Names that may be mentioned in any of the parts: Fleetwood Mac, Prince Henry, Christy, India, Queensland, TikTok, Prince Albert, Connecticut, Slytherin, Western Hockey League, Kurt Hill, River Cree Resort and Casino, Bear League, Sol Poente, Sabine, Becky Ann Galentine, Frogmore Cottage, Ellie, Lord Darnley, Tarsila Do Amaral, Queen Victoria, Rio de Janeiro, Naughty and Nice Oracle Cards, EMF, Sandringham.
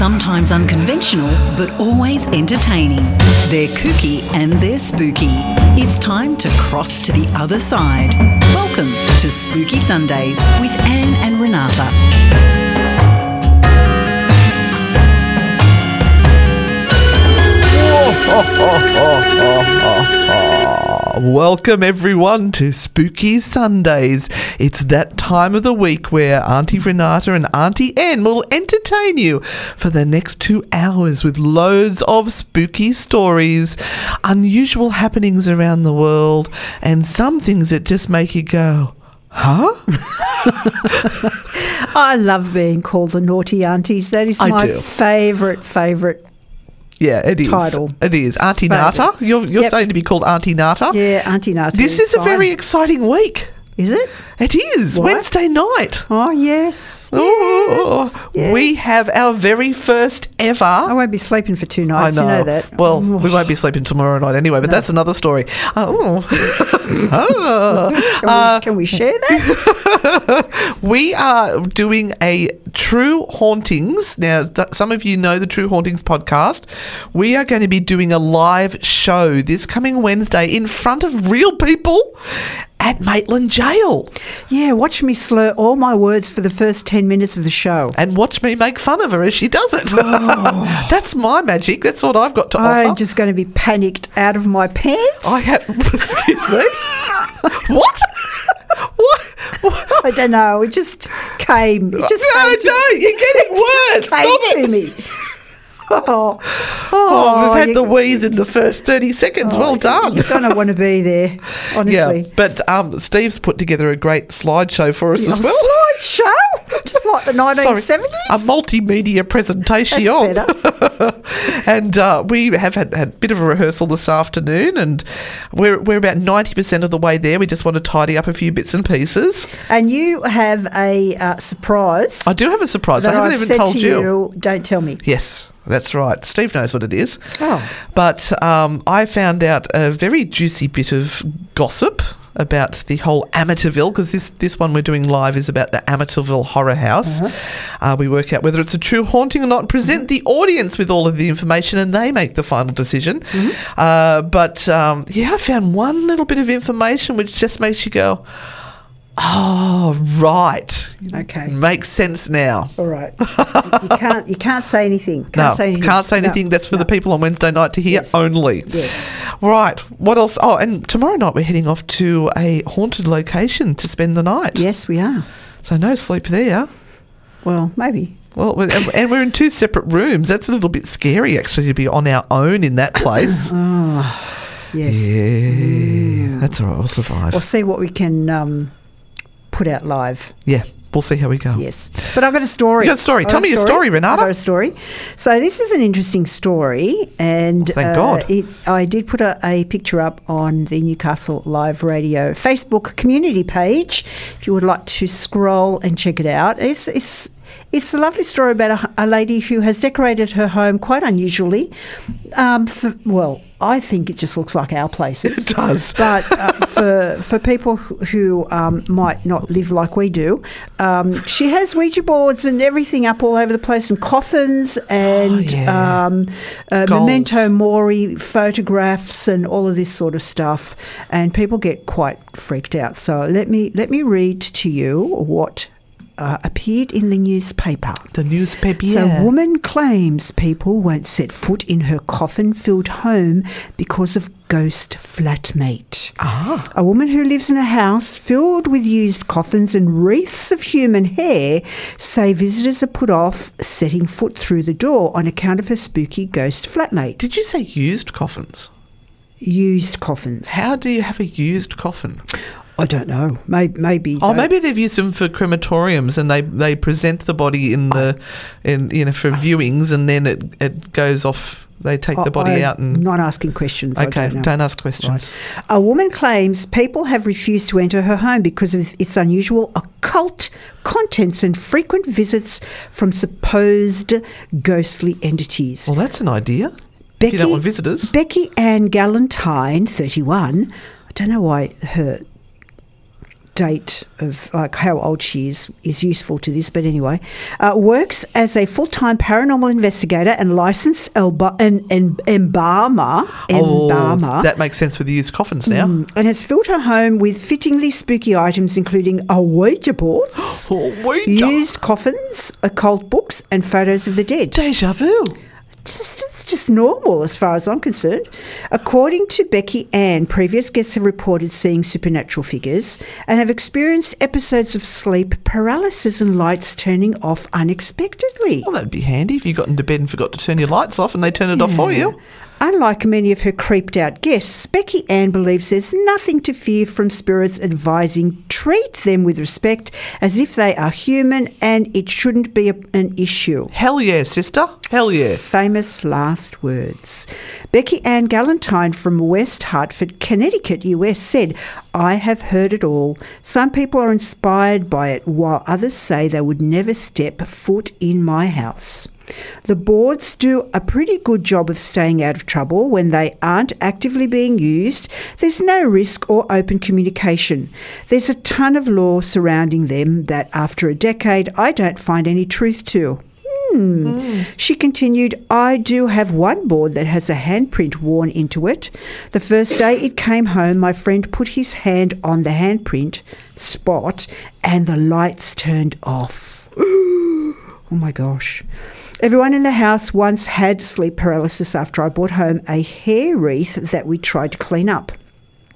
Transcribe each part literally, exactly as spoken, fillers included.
sometimes unconventional, but always entertaining. They're kooky and they're spooky. It's time to cross to the other side. Welcome to Spooky Sundays with Anne and Renata. Welcome everyone to Spooky Sundays. It's that time of the week where Auntie Renata and Auntie Anne will entertain you for the next two hours with loads of spooky stories, unusual happenings around the world, and some things that just make you go, huh? I love being called the naughty aunties. That is I my do. favourite, favourite Yeah, it is. Title. It is. Auntie Favorite. Nata. You're, you're yep. starting to be called Auntie Nata. Yeah, Auntie Nata. This is, is a very exciting week. Is it? It is. What? Wednesday night. Oh, yes. Oh, yes, yes. We have our very first ever. I won't be sleeping for two nights. I know. You know that. Well, oh. we won't be sleeping tomorrow night anyway, but no. that's another story. Oh. oh. Can, we, uh, can we share that? We are doing a True Hauntings. Now, th- some of you know the True Hauntings podcast. We are going to be doing a live show this coming Wednesday in front of real people at Maitland Jail. Yeah, watch me slur all my words for the first ten minutes of the show. And watch me make fun of her as she does it. Oh. That's my magic. That's what I've got to I'm offer. I'm just going to be panicked out of my pants. I have... Excuse me? What? What? What? I don't know. It just came. It just no, came don't. Me. You're getting worse. It Stop came it. To me. Oh, oh, oh, we've had the wheeze in the first thirty seconds. Oh, well done. You're going to want to be there, honestly. Yeah, but um, Steve's put together a great slideshow for us yeah, as well. A slideshow? Just like the nineteen seventies? Sorry, a multimedia presentation. That's better. And uh, we have had, had a bit of a rehearsal this afternoon, and we're, we're about ninety percent of the way there. We just want to tidy up a few bits and pieces. And you have a uh, surprise. I do have a surprise. I haven't I've even said told to you. you. Don't tell me. Yes. That's right. Steve knows what it is. Oh. But um, I found out a very juicy bit of gossip about the whole Amityville, because this, this one we're doing live is about the Amityville Horror House. Uh-huh. Uh, we work out whether it's a true haunting or not, present mm-hmm. the audience with all of the information, and they make the final decision. Mm-hmm. Uh, but, um, yeah, I found one little bit of information which just makes you go, oh, right. Okay. Makes sense now. All right. You can't you can't say anything. Can't no, say anything. Can't say anything. No, That's for no. the people on Wednesday night to hear yes. only. Yes. Right. What else? Oh, and tomorrow night we're heading off to a haunted location to spend the night. Yes, we are. So no sleep there. Well, maybe. Well, and we're in two separate rooms. That's a little bit scary, actually, to be on our own in that place. Oh, yes. Yeah. Mm. That's all right. We'll survive. We'll see what we can... Um, put out live. Yeah, we'll see how we go. Yes. But I've got a story. You've got a story. Tell me your story, Renata. I've got a story. So this is an interesting story, and oh, thank uh, God. It, I did put a, a picture up on the Newcastle Live Radio Facebook community page if you would like to scroll and check it out. It's it's it's a lovely story about a, a lady who has decorated her home quite unusually um, for, well, I think it just looks like our places. It does. But uh, for for people who um, might not live like we do, um, she has Ouija boards and everything up all over the place, and coffins and oh, yeah. um, uh, memento mori photographs and all of this sort of stuff. And people get quite freaked out. So let me let me read to you what Uh, appeared in the newspaper. The newspaper, yeah. So woman claims people won't set foot in her coffin-filled home because of ghost flatmate. Ah. A woman who lives in a house filled with used coffins and wreaths of human hair say visitors are put off setting foot through the door on account of her spooky ghost flatmate. Did you say used coffins? Used coffins. How do you have a used coffin? I don't know. Maybe. maybe oh, maybe they've used them for crematoriums, and they, they present the body in the, in you know, for viewings, and then it, it goes off. They take I, the body I'm out and not asking questions. Okay, don't, don't ask questions. Right. A woman claims people have refused to enter her home because of its unusual occult contents and frequent visits from supposed ghostly entities. Well, that's an idea. Becky, you don't want visitors. Becky Ann Galentine, thirty-one. I don't know why her. date of like how old she is is useful to this, but anyway, uh, works as a full-time paranormal investigator and licensed elba- and, and embalmer. embalmer. Oh, that makes sense with the used coffins now. Mm, and has filled her home with fittingly spooky items, including a Ouija board, oh, used coffins, occult books, and photos of the dead. Deja vu. Just, just normal as far as I'm concerned. According to Becky Ann, previous guests have reported seeing supernatural figures and have experienced episodes of sleep paralysis and lights turning off unexpectedly. Well, that'd be handy if you got into bed and forgot to turn your lights off and they turn it yeah. off for you. Unlike many of her creeped-out guests, Becky Ann believes there's nothing to fear from spirits, advising treat them with respect as if they are human and it shouldn't be a, an issue. Hell yeah, sister. Hell yeah. Famous last words. Becky Ann Galentine from West Hartford, Connecticut, U S said, I have heard it all. Some people are inspired by it, while others say they would never step foot in my house. The boards do a pretty good job of staying out of trouble when they aren't actively being used. There's no risk or open communication. There's a ton of lore surrounding them that after a decade I don't find any truth to. Hmm. Mm. She continued, I do have one board that has a handprint worn into it. The first day it came home, my friend put his hand on the handprint spot and the lights turned off. Oh my gosh. Everyone in the house once had sleep paralysis after I brought home a hair wreath that we tried to clean up.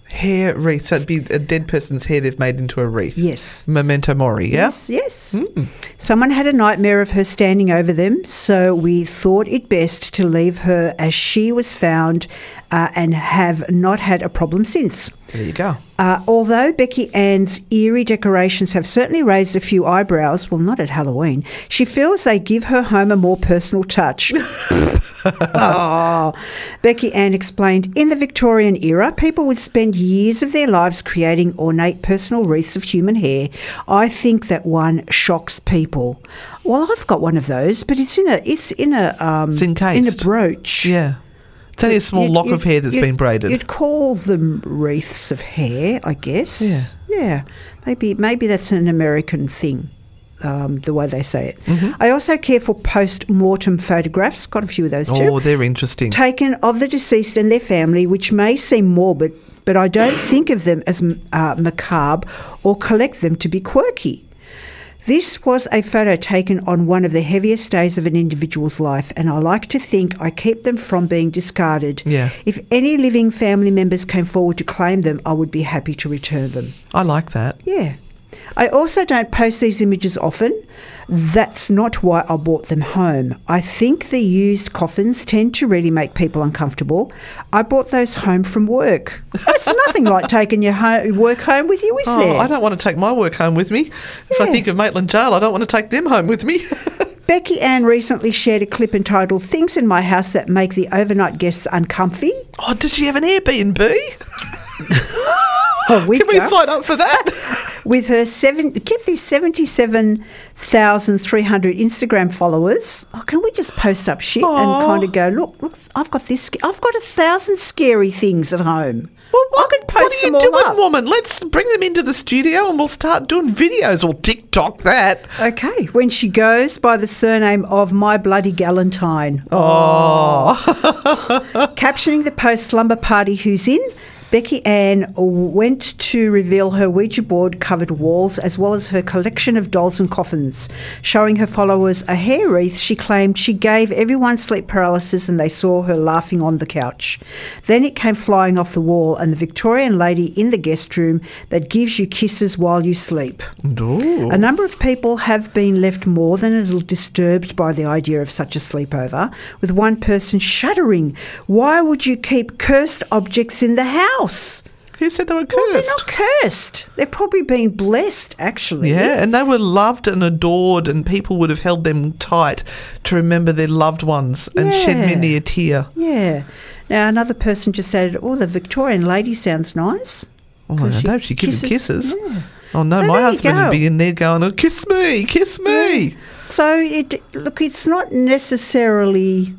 Hair wreath, so it'd be a dead person's hair they've made into a wreath. Yes. Memento mori, yeah? Yes, yes. Mm. Someone had a nightmare of her standing over them, so we thought it best to leave her as she was found uh, and have not had a problem since. There you go. Uh, although Becky Ann's eerie decorations have certainly raised a few eyebrows, well, not at Halloween, she feels they give her home a more personal touch. Oh. Becky Ann explained, in the Victorian era, people would spend years of their lives creating ornate personal wreaths of human hair. I think that one shocks people. Well, I've got one of those, but it's in a it's in a um, it's encased. in a brooch. Yeah. It's only a small you'd, lock of hair that's been braided. You'd call them wreaths of hair, I guess. Yeah. Yeah. Maybe, maybe that's an American thing, um, the way they say it. Mm-hmm. I also care for post-mortem photographs. Got a few of those too. Oh, they're interesting. Taken of the deceased and their family, which may seem morbid, but I don't think of them as uh, macabre or collect them to be quirky. This was a photo taken on one of the heaviest days of an individual's life, and I like to think I keep them from being discarded. Yeah. If any living family members came forward to claim them, I would be happy to return them. I like that. Yeah. I also don't post these images often. That's not why I brought them home. I think the used coffins tend to really make people uncomfortable. I brought those home from work. It's nothing like taking your home, work home with you, is oh, there? I don't want to take my work home with me. If yeah. I think of Maitland Jail, I don't want to take them home with me. Becky Ann recently shared a clip entitled Things in My House That Make the Overnight Guests Uncomfy. Oh, did she have an Airbnb? Oh, we Can we go. sign up for that? With her seven, get these seventy-seven thousand three hundred Instagram followers. Oh, can we just post up shit Aww. and kind of go, look, look, I've got this. I've got a thousand scary things at home. Well, what, I could post them all up. What are you doing, woman? Let's bring them into the studio and we'll start doing videos or TikTok that. Okay. When she goes by the surname of My Bloody Galentine. Oh. Captioning the post, Slumber Party, Who's In? Becky Ann went to reveal her Ouija board covered walls as well as her collection of dolls and coffins, showing her followers a hair wreath she claimed she gave everyone sleep paralysis and they saw her laughing on the couch. Then it came flying off the wall and the Victorian lady in the guest room that gives you kisses while you sleep. Ooh. A number of people have been left more than a little disturbed by the idea of such a sleepover, with one person shuddering. Why would you keep cursed objects in the house? Who said they were cursed? Well, they're not cursed. They've probably been blessed, actually. Yeah, and they were loved and adored, and people would have held them tight to remember their loved ones yeah. and shed many a tear. Yeah. Now, another person just added, oh, the Victorian lady sounds nice. Oh, I know. She gives them kisses. Yeah. Oh, no, so my husband would be in there going, oh, kiss me, kiss me. Yeah. So, it look, it's not necessarily...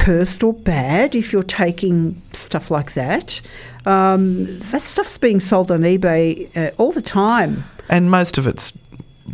cursed or bad if you're taking stuff like that. Um, that stuff's being sold on eBay uh, all the time. And most of it's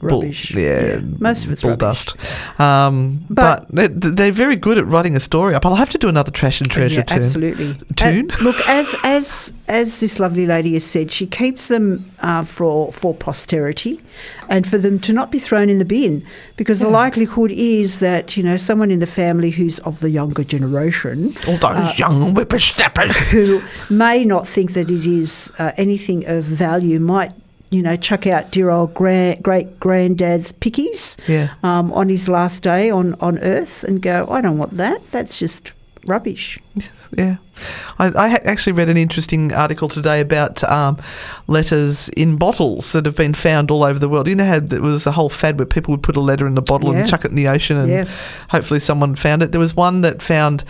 rubbish. Bull, yeah, yeah, most of it's bull rubbish. Dust. Um, but, but they're very good at writing a story up. I'll have to do another Trash and Treasure yeah, absolutely. tune. Absolutely. Uh, look, as as as this lovely lady has said, she keeps them uh, for for posterity, and for them to not be thrown in the bin, because yeah. the likelihood is that, you know, someone in the family who's of the younger generation, all those uh, young whippersnappers, who may not think that it is uh, anything of value, might, you know, chuck out dear old grand, great granddad's pickies yeah. um, on his last day on, on earth and go, I don't want that. That's just rubbish. Yeah. I, I actually read an interesting article today about um, letters in bottles that have been found all over the world. You know how there was a whole fad where people would put a letter in the bottle yeah. and chuck it in the ocean and yeah. hopefully someone found it. There was one that found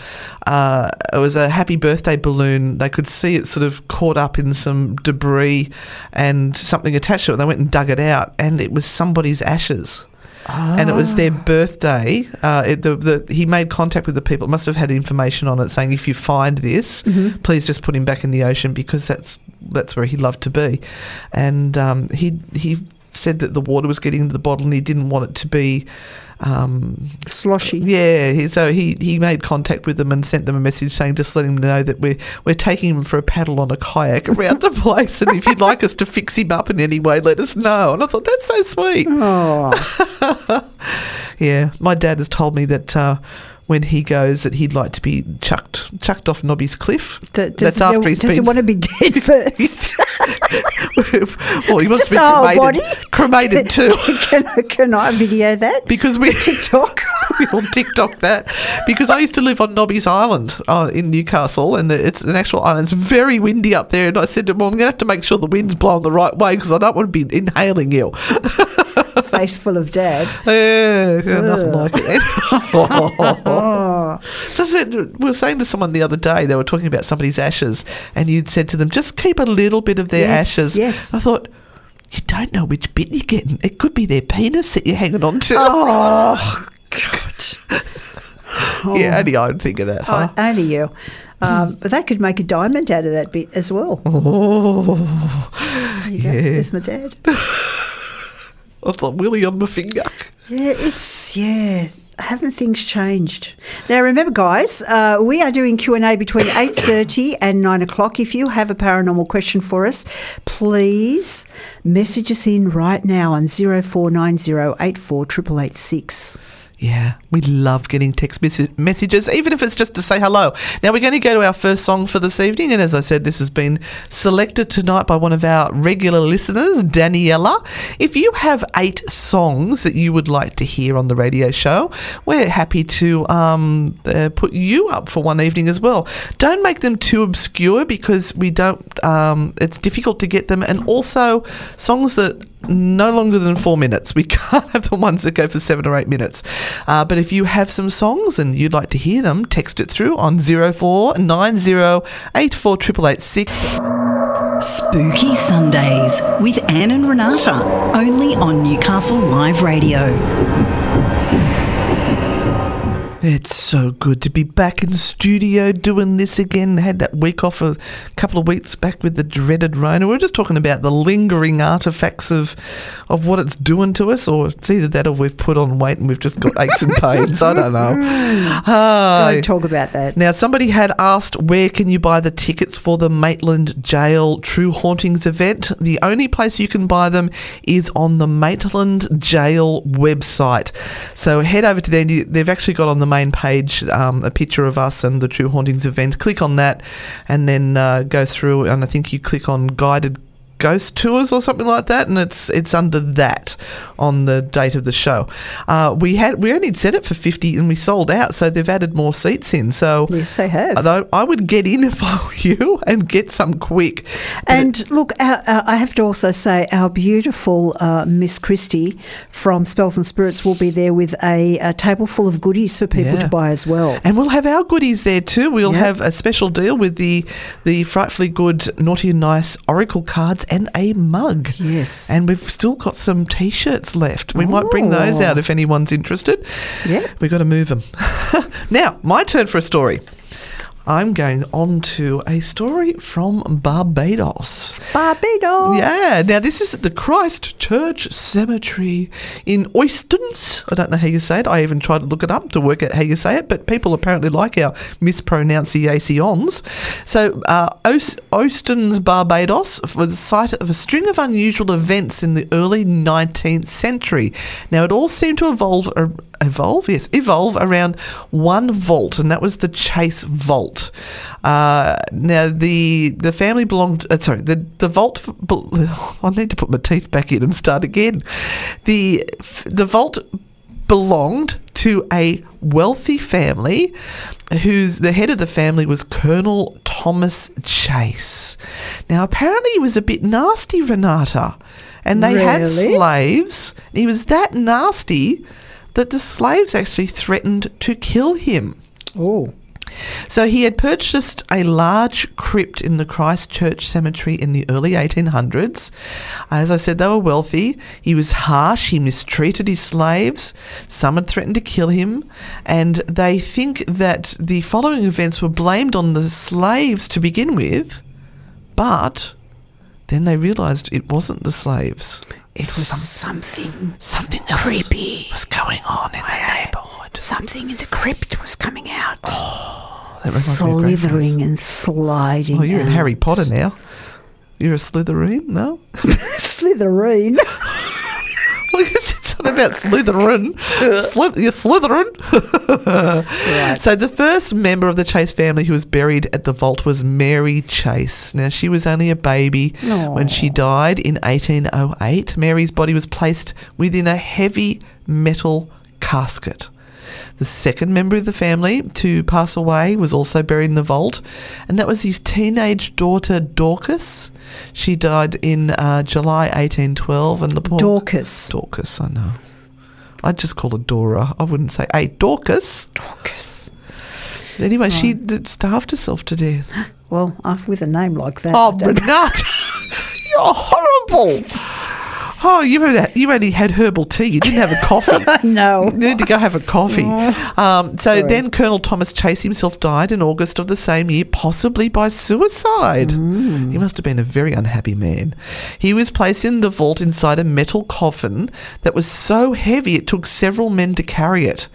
uh, it was a happy birthday balloon. They could see it sort of caught up in some debris and something attached to it. They went and dug it out and it was somebody's ashes. Oh. And it was their birthday. Uh, it, the, the, he made contact with the people. It must have had information on it saying, if you find this, mm-hmm. please just put him back in the ocean, because that's that's where he loved to be. And um, he he said that the water was getting into the bottle and he didn't want it to be um, sloshy. Yeah, so he, he made contact with them and sent them a message saying, just letting them know that we're, we're taking him for a paddle on a kayak around the place, and if you'd like us to fix him up in any way, let us know. And I thought, that's so sweet. Oh. Yeah, my dad has told me that uh, when he goes that he'd like to be chucked chucked off Nobby's Cliff. D- that's after he, he's does been... Does he want to be dead first? Well, he wants just to be cremated, body? cremated too. Can I, can I video that? Because we... TikTok? We'll TikTok that. Because I used to live on Nobby's Island uh, in Newcastle, and it's an actual island. It's very windy up there, and I said to him, well, I'm going to have to make sure the wind's blowing the right way because I don't want to be inhaling ill. Face full of dad. Yeah, yeah nothing like it. Oh. So I said, we were saying to someone the other day, they were talking about somebody's ashes, and you'd said to them, just keep a little bit of their yes, ashes. Yes. I thought, you don't know which bit you're getting. It could be their penis that you're hanging on to. Oh, God. Oh. Yeah, only I would think of that. Huh? Oh, only you. Um, but they could make a diamond out of that bit as well. Oh, there you go. Yeah. There's my dad. I've got Willy on my finger. Yeah, it's, yeah, haven't things changed? Now, remember, guys, uh, we are doing Q and A between eight thirty and nine o'clock. If you have a paranormal question for us, please message us in right now on zero four nine zero eight four eight eight eight six. Yeah, we love getting text mes- messages, even if it's just to say hello. Now, we're going to go to our first song for this evening, and as I said, this has been selected tonight by one of our regular listeners, Daniella. If you have eight songs that you would like to hear on the radio show, we're happy to um, uh, put you up for one evening as well. Don't make them too obscure, because we don't. Um, it's difficult to get them, and also songs that no longer than four minutes. We can't have the ones that go for seven or eight minutes. Uh, but if you have some songs and you'd like to hear them, text it through on zero four nine zero eight four eight eight eight six. Spooky Sundays with Anne and Renata, only on Newcastle Live Radio. It's so good to be back in studio doing this again. Had that week off a couple of weeks back with the dreaded Rona. We were just talking about the lingering artefacts of of what it's doing to us, or it's either that or we've put on weight and we've just got aches and pains. I don't know. Uh, don't talk about that. Now, somebody had asked, where can you buy the tickets for the Maitland Jail True Hauntings event? The only place you can buy them is on the Maitland Jail website. So head over to there. They've actually got on the main page um, a picture of us and the True Hauntings event. Click on that and then uh, go through, and I think you click on guided ghost tours or something like that, and it's it's under that on the date of the show. Uh, we had we only set it for fifty and we sold out, so they've added more seats in. So yes, they have. Although I would get in if I were you and get some quick. And it, look, our, our, I have to also say our beautiful uh, Miss Christy from Spells and Spirits will be there with a, a table full of goodies for people yeah. to buy as well. And we'll have our goodies there too. We'll yep. have a special deal with the the frightfully good Naughty and Nice Oracle Cards and and a mug. Yes. And we've still got some T-shirts left. We Ooh. might bring those out if anyone's interested. Yeah. We've got to move them. Now, my turn for a story. I'm going on to a story from Barbados. Barbados. Yeah. Now, this is at the Christ Church Cemetery in Oistins. I don't know how you say it. I even tried to look it up to work out how you say it, but people apparently like our mispronunciations. So, uh, Oistins, Barbados, was the site of a string of unusual events in the early nineteenth century. Now, it all seemed to evolve a, Evolve, yes, evolve around one vault, and that was the Chase Vault. Uh, now, the the family belonged. Uh, sorry, the the vault. I need to put my teeth back in and start again. The the vault belonged to a wealthy family, who's the head of the family was Colonel Thomas Chase. Now, apparently, he was a bit nasty, Renata, and they really? had slaves. He was that nasty that the slaves actually threatened to kill him. Oh. So he had purchased a large crypt in the Christ Church Cemetery in the early eighteen hundreds. As I said, they were wealthy. He was harsh. He mistreated his slaves. Some had threatened to kill him. And they think that the following events were blamed on the slaves to begin with, but then they realised it wasn't the slaves. It was some, something, something creepy was going on in the neighbourhood. Something in the crypt was coming out, oh, that slithering and sliding. Oh, you're out. In Harry Potter now. You're a Slytherin, no? Slytherin. Well, it's not about Slytherin. Slith- you're Slytherin. Right. So the first member of the Chase family who was buried at the vault was Mary Chase. Now, she was only a baby Aww. when she died in eighteen oh eight. Mary's body was placed within a heavy metal casket. The second member of the family to pass away was also buried in the vault, and that was his teenage daughter, Dorcas. She died in uh, July eighteen twelve. And the poor Dorcas. Dorcas, I know. I'd just call her Dora. I wouldn't say, hey, Dorcas. Dorcas. Anyway, oh. she starved herself to death. Well, with a name like that. Oh, Renata, you're horrible. Oh, you you only had herbal tea. You didn't have a coffee. No. You need to go have a coffee. Um, so Sorry. then Colonel Thomas Chase himself died in August of the same year, possibly by suicide. Mm. He must have been a very unhappy man. He was placed in the vault inside a metal coffin that was so heavy it took several men to carry it.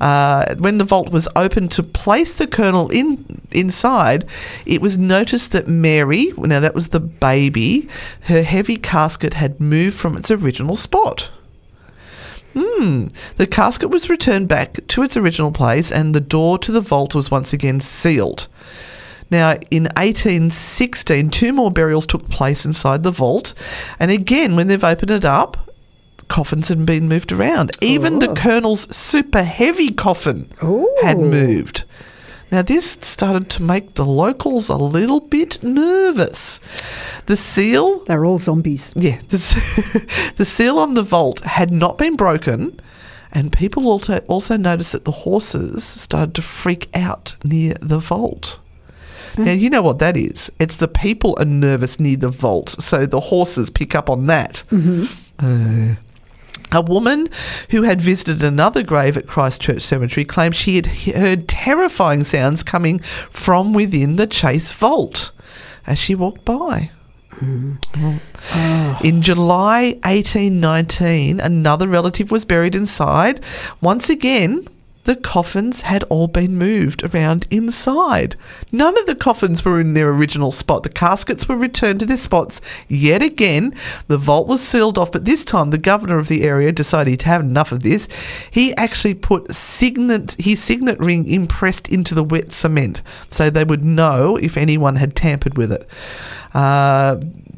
Uh, when the vault was opened to place the colonel in inside, it was noticed that Mary, now that was the baby, her heavy casket had moved from its original spot. Hmm. The casket was returned back to its original place, and the door to the vault was once again sealed. Now, in eighteen sixteen, two more burials took place inside the vault, and again, when they've opened it up, coffins had been moved around. Even Ooh. the colonel's super heavy coffin Ooh. had moved. Now, this started to make the locals a little bit nervous. The seal... They're all zombies. Yeah. The, the seal on the vault had not been broken, and people also, also noticed that the horses started to freak out near the vault. Mm. Now, you know what that is. It's the people are nervous near the vault, so the horses pick up on that. Mm-hmm. Uh, A woman who had visited another grave at Christ Church Cemetery claimed she had heard terrifying sounds coming from within the Chase Vault as she walked by. Mm-hmm. Oh. In July eighteen nineteen, another relative was buried inside. Once again, the coffins had all been moved around inside. None of the coffins were in their original spot. The caskets were returned to their spots yet again. The vault was sealed off, but this time the governor of the area decided to have enough of this. He actually put signet, his signet ring impressed into the wet cement so they would know if anyone had tampered with it. Uh,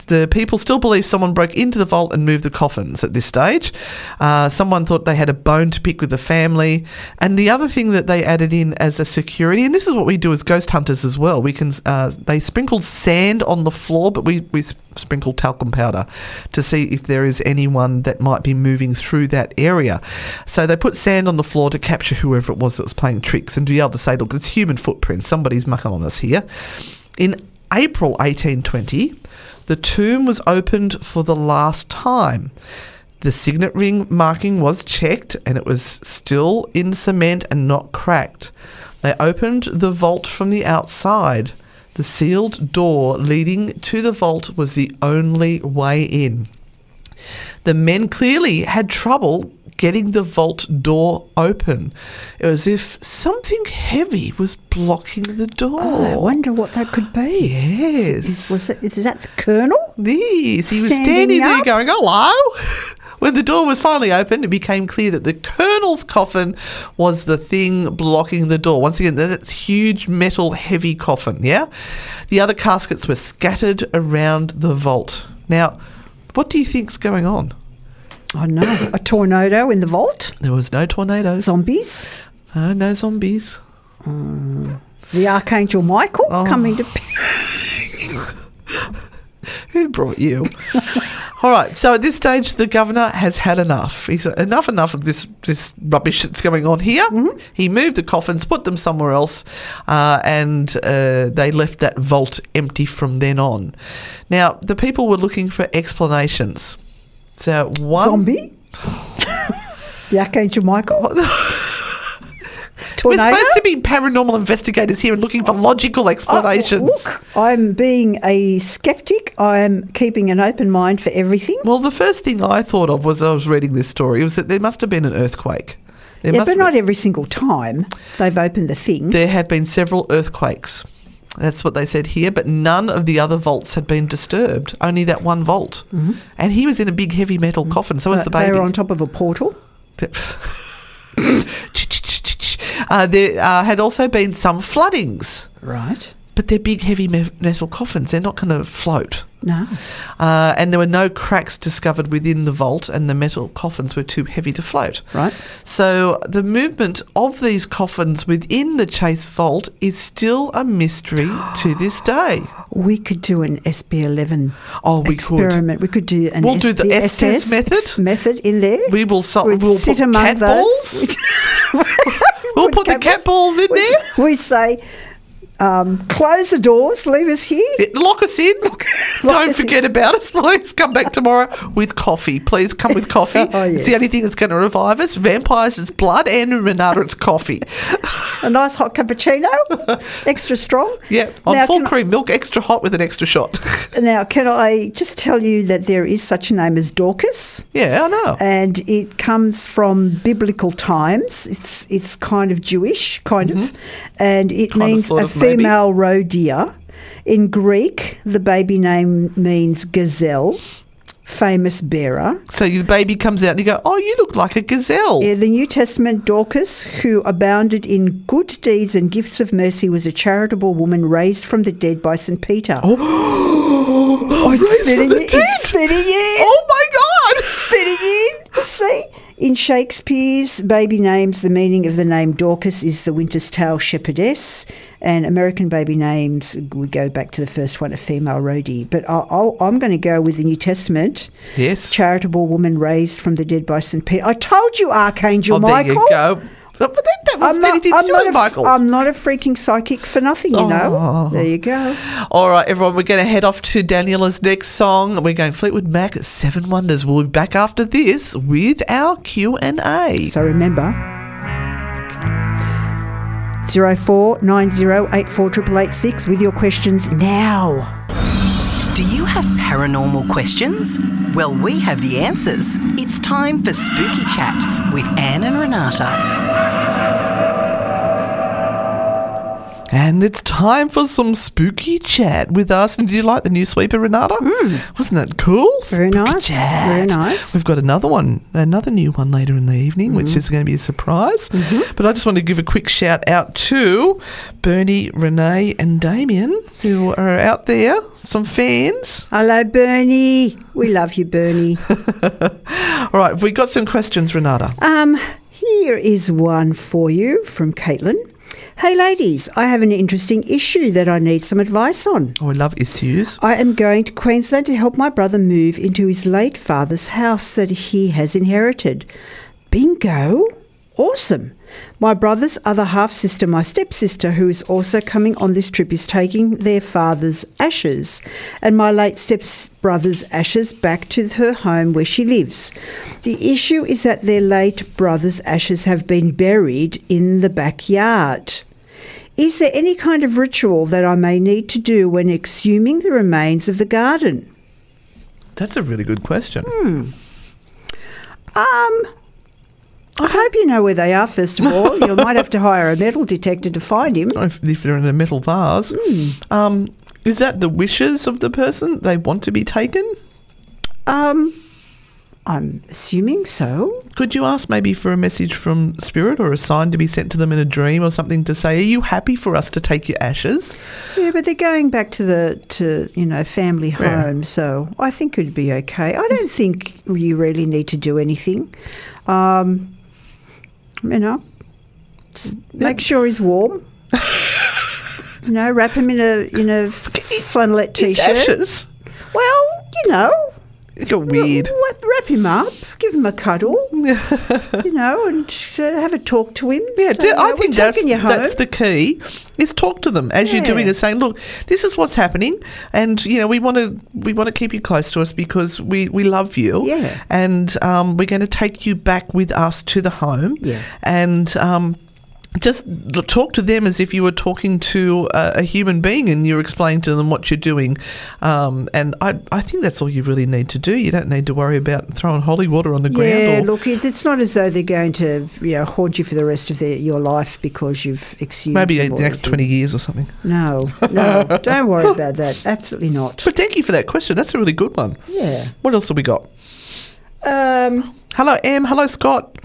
the people still believe someone broke into the vault and moved the coffins at this stage. Uh, someone thought they had a bone to pick with the family. And the other thing that they added in as a security, and this is what we do as ghost hunters as well, we can uh, they sprinkled sand on the floor, but we, we sprinkle talcum powder to see if there is anyone that might be moving through that area. So they put sand on the floor to capture whoever it was that was playing tricks and to be able to say, look, it's human footprints. Somebody's mucking on us here. In April eighteen twenty, the tomb was opened for the last time. The signet ring marking was checked and it was still in cement and not cracked. They opened the vault from the outside. The sealed door leading to the vault was the only way in. The men clearly had trouble getting the vault door open. It was as if something heavy was blocking the door. Oh, I wonder what that could be. Yes. Is, was it, is that the Colonel? Yes. He standing was standing up? There going, hello. When the door was finally opened, it became clear that the Colonel's coffin was the thing blocking the door. Once again, that's huge metal heavy coffin, yeah? The other caskets were scattered around the vault. Now, what do you think's going on? Oh, no. A tornado in the vault? There was no tornado. Zombies? Uh, no zombies. Um, the Archangel Michael oh. coming to... Who brought you? All right, so at this stage, the governor has had enough. He's enough, enough of this, this rubbish that's going on here. Mm-hmm. He moved the coffins, put them somewhere else, uh, and uh, they left that vault empty from then on. Now, the people were looking for explanations. So one zombie? The Archangel Michael? Tornado? We're supposed to be paranormal investigators here and looking for logical explanations. Oh, look, I'm being a skeptic. I'm keeping an open mind for everything. Well, the first thing I thought of was I was reading this story was that there must have been an earthquake. There yeah, must but not been. Every single time they've opened the thing. There have been several earthquakes. That's what they said here, but none of the other vaults had been disturbed, only that one vault. Mm-hmm. And he was in a big heavy metal mm-hmm. coffin, so was uh, the baby. They were on top of a portal. Uh, there uh, had also been some floodings. Right. But they're big, heavy me- metal coffins. They're not going to float. No. Uh, and there were no cracks discovered within the vault, and the metal coffins were too heavy to float. Right. So the movement of these coffins within the Chase Vault is still a mystery to this day. We could do an S B eleven oh, we experiment. Could. We could do an we'll S- do the S T S method. method in there. We will so- we'll sit put among cat those. Balls. We'll put, put cat the cat balls, balls in we'd, there. We'd say... Um, close the doors, leave us here. Lock us in. Lock, lock Don't us forget in. About us, please. Come back tomorrow with coffee. Please come with coffee. Oh, yes. It's the only thing that's going to revive us. Vampires, it's blood. And Renata, it's coffee. A nice hot cappuccino, extra strong. Yeah, on now, full cream I, milk, extra hot with an extra shot. Now, can I just tell you that there is such a name as Dorcas? Yeah, I know. And it comes from biblical times. It's it's kind of Jewish, kind mm-hmm. of. And it kind means a thing. Female roe deer. In Greek, the baby name means gazelle, famous bearer. So your baby comes out and you go, oh, you look like a gazelle. In the New Testament, Dorcas, who abounded in good deeds and gifts of mercy, was a charitable woman raised from the dead by Saint Peter. Oh, oh it's, raised fitting from the in, dead. It's fitting in. Oh, my God. It's fitting in. See? In Shakespeare's baby names, the meaning of the name Dorcas is the Winter's Tale shepherdess, and American baby names, we go back to the first one, a female roadie. But I'll, I'm going to go with the New Testament. Yes. Charitable woman raised from the dead by Saint Peter. I told you, Archangel oh, Michael. Oh, there you go. But that, that wasn't anything to do with Michael. I'm not a freaking psychic for nothing, you oh. know. There you go. All right, everyone, we're going to head off to Daniela's next song. We're going Fleetwood Mac, Seven Wonders. We'll be back after this with our Q and A. So remember, zero four nine zero eight four eight eight six with your questions now. Do you have paranormal questions? Well, we have the answers. It's time for Spooky Chat with Anne and Renata. And it's time for some Spooky Chat with us. And did you like the new sweeper, Renata? Mm. Wasn't that cool? Very spooky nice. Chat. Very nice. We've got another one, another new one later in the evening, mm. which is going to be a surprise. Mm-hmm. But I just want to give a quick shout out to Bernie, Renee and Damien, who are out there. Some fans. Hello, Bernie. We love you, Bernie. All right, we've got some questions, Renata. Um, here is one for you from Caitlin. Hey, ladies, I have an interesting issue that I need some advice on. Oh, I love issues. I am going to Queensland to help my brother move into his late father's house that he has inherited. Bingo. Awesome. My brother's other half-sister, my stepsister, who is also coming on this trip, is taking their father's ashes and my late stepbrother's ashes back to her home where she lives. The issue is that their late brother's ashes have been buried in the backyard. Is there any kind of ritual that I may need to do when exhuming the remains of the garden? That's a really good question. Hmm. Um... I hope you know where they are, first of all. You might have to hire a metal detector to find him. If, if they're in a metal vase. Mm. Um, is that the wishes of the person? They want to be taken? Um, I'm assuming so. Could you ask maybe for a message from spirit or a sign to be sent to them in a dream or something to say, are you happy for us to take your ashes? Yeah, but they're going back to the, to you know, family home, yeah. So I think it would be okay. I don't think you really need to do anything. Um... You know, just make sure he's warm. You know, wrap him in a in a flannelette t-shirt. It's ashes. Well, you know, you're weird. Wrap, wrap him up, give him a cuddle. You know, and uh, have a talk to him. Yeah, so, do, you know, I think that's that's the key. Is talk to them as yeah. you're doing, is saying, look, this is what's happening, and you know we want to we want to keep you close to us because we, we love you, yeah, and um, we're going to take you back with us to the home, yeah, and um, just talk to them as if you were talking to a, a human being, and you're explaining to them what you're doing, um, and I I think that's all you really need to do. You don't need to worry about throwing holy water on the ground. Yeah, or look, it's not as though they're going to you know haunt you for the rest of their, your life because you've exhumed. Maybe the next twenty years or something. No, no, don't worry about that. Absolutely not. But thank you for that question. That's a really good one. Yeah. What else have we got? Um. Hello, Em. Hello, Scott.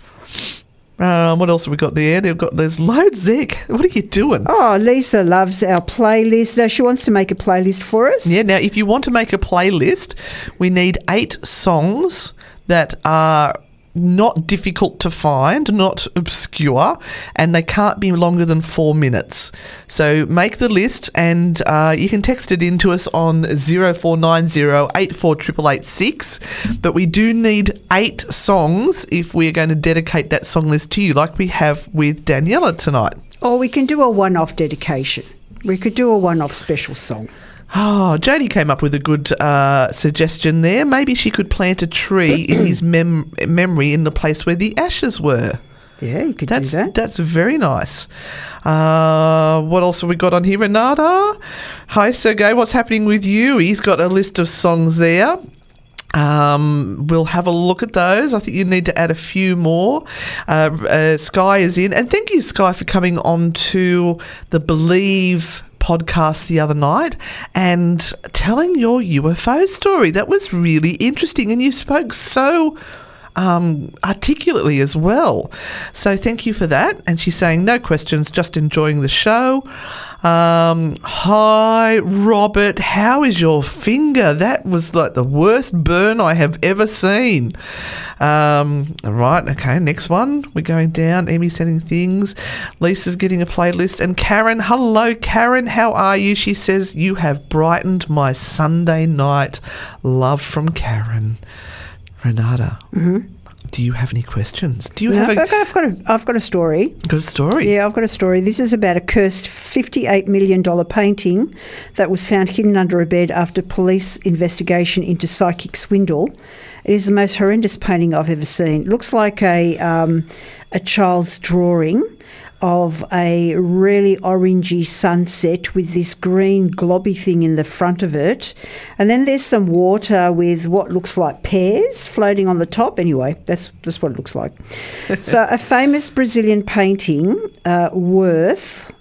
Um, what else have we got there? They've got there's loads there. What are you doing? Oh, Lisa loves our playlist. Now she wants to make a playlist for us. Yeah. Now, if you want to make a playlist, we need eight songs that are not difficult to find, not obscure, and they can't be longer than four minutes. So make the list, and uh, you can text it in to us on zero four nine zero eight four eight eight eight six. But we do need eight songs if we're going to dedicate that song list to you, like we have with Daniella tonight. Or we can do a one-off dedication. We could do a one-off special song. Oh, Jodie came up with a good uh, suggestion there. Maybe she could plant a tree in his mem- memory in the place where the ashes were. Yeah, you could that's, do that. That's very nice. Uh, what else have we got on here, Renata? Hi, Sergei. What's happening with you? He's got a list of songs there. Um, we'll have a look at those. I think you need to add a few more. Uh, uh, Sky is in. And thank you, Sky, for coming on to the Believe podcast the other night and telling your U F O story. That was really interesting, and you spoke so um, articulately as well. So thank you for that. And she's saying no questions, just enjoying the show. Um, hi, Robert. How is your finger? That was like the worst burn I have ever seen. Um, all right. Okay. Next one. We're going down. Emmy's sending things. Lisa's getting a playlist. And Karen. Hello, Karen. How are you? She says, you have brightened my Sunday night. Love from Karen. Renata. Mm-hmm. Do you have any questions? Do you no, have? A I've got a. I've got a story. Good story. Yeah, I've got a story. This is about a cursed fifty-eight million dollar painting that was found hidden under a bed after police investigation into psychic swindle. It is the most horrendous painting I've ever seen. It looks like a um, a child's drawing of a really orangey sunset with this green globby thing in the front of it. And then there's some water with what looks like pears floating on the top. Anyway, that's just what it looks like. So a famous Brazilian painting uh, worth...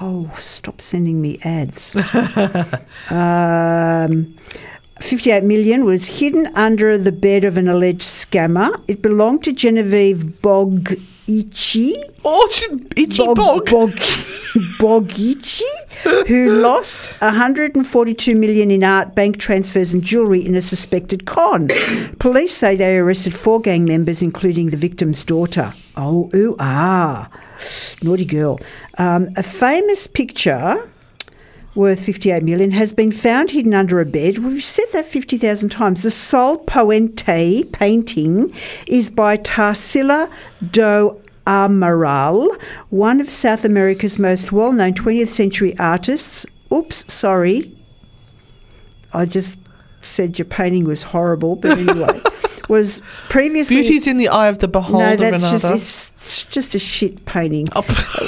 Oh, stop sending me ads. um... fifty-eight million dollars was hidden under the bed of an alleged scammer. It belonged to Genevieve Boghici. Oh, she, Itchy Bog. Bog. Bog Boghici, who lost one hundred forty-two million dollars in art, bank transfers and jewellery in a suspected con. Police say they arrested four gang members, including the victim's daughter. Oh, ooh, ah. Naughty girl. Um, a famous picture... worth fifty-eight million dollars, has been found hidden under a bed. We've said that fifty thousand times. The Sol Poente painting is by Tarsila do Amaral, one of South America's most well-known twentieth century artists. Oops, sorry. I just said your painting was horrible, but anyway. Was previously... Beauty's in the eye of the beholder. No, that's just, it's, it's just a shit painting. Oh.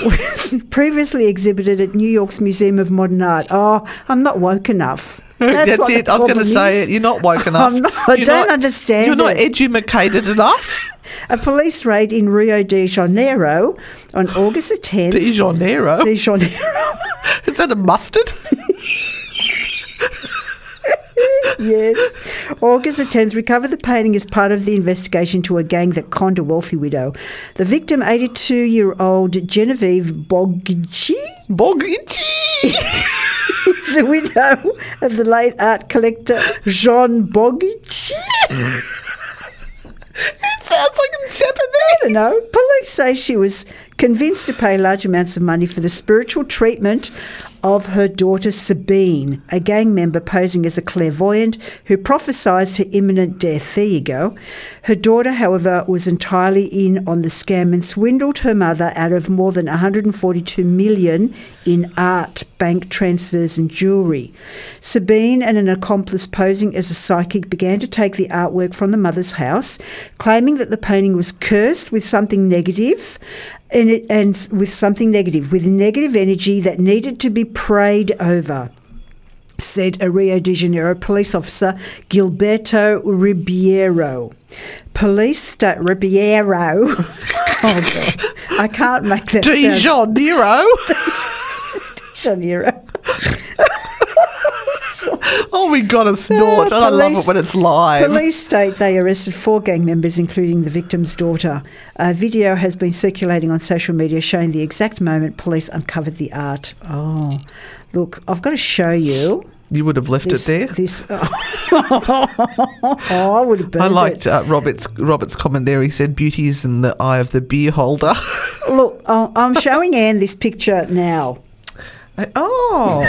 Was previously exhibited at New York's Museum of Modern Art. Oh, I'm not woke enough. That's, that's it. I was going to say, you're not woke enough. I'm not, I don't not, understand You're not edumacated enough. A police raid in Rio de Janeiro on August the tenth. De Janeiro? De Janeiro. Is that a mustard? Yes. August the tenth recovered the painting as part of the investigation to a gang that conned a wealthy widow. The victim, eighty-two-year-old Genevieve Boghici. Boghici! Is the widow of the late art collector Jean Boghici. It sounds like a Japanese. I don't know. Police say she was convinced to pay large amounts of money for the spiritual treatment of her daughter Sabine, a gang member posing as a clairvoyant who prophesied her imminent death. There you go. Her daughter, however, was entirely in on the scam and swindled her mother out of more than one hundred forty-two million dollars in art, bank transfers and jewellery. Sabine and an accomplice posing as a psychic began to take the artwork from the mother's house, claiming that the painting was cursed with something negative And, it, and with something negative, with negative energy that needed to be prayed over, said a Rio de Janeiro police officer, Gilberto Ribeiro. Police sta- Ribeiro. Oh, God. I can't make that de sound. De Janeiro. De Janeiro. Oh, we got to snort. Uh, and police, I love it when it's live. Police state they arrested four gang members, including the victim's daughter. A video has been circulating on social media showing the exact moment police uncovered the art. Oh, look, I've got to show you. You would have left this, it there? This, oh. Oh, I would have burned it. I liked uh, Robert's, Robert's comment there. He said, beauty is in the eye of the beer holder. Look, oh, I'm showing Anne this picture now. Oh.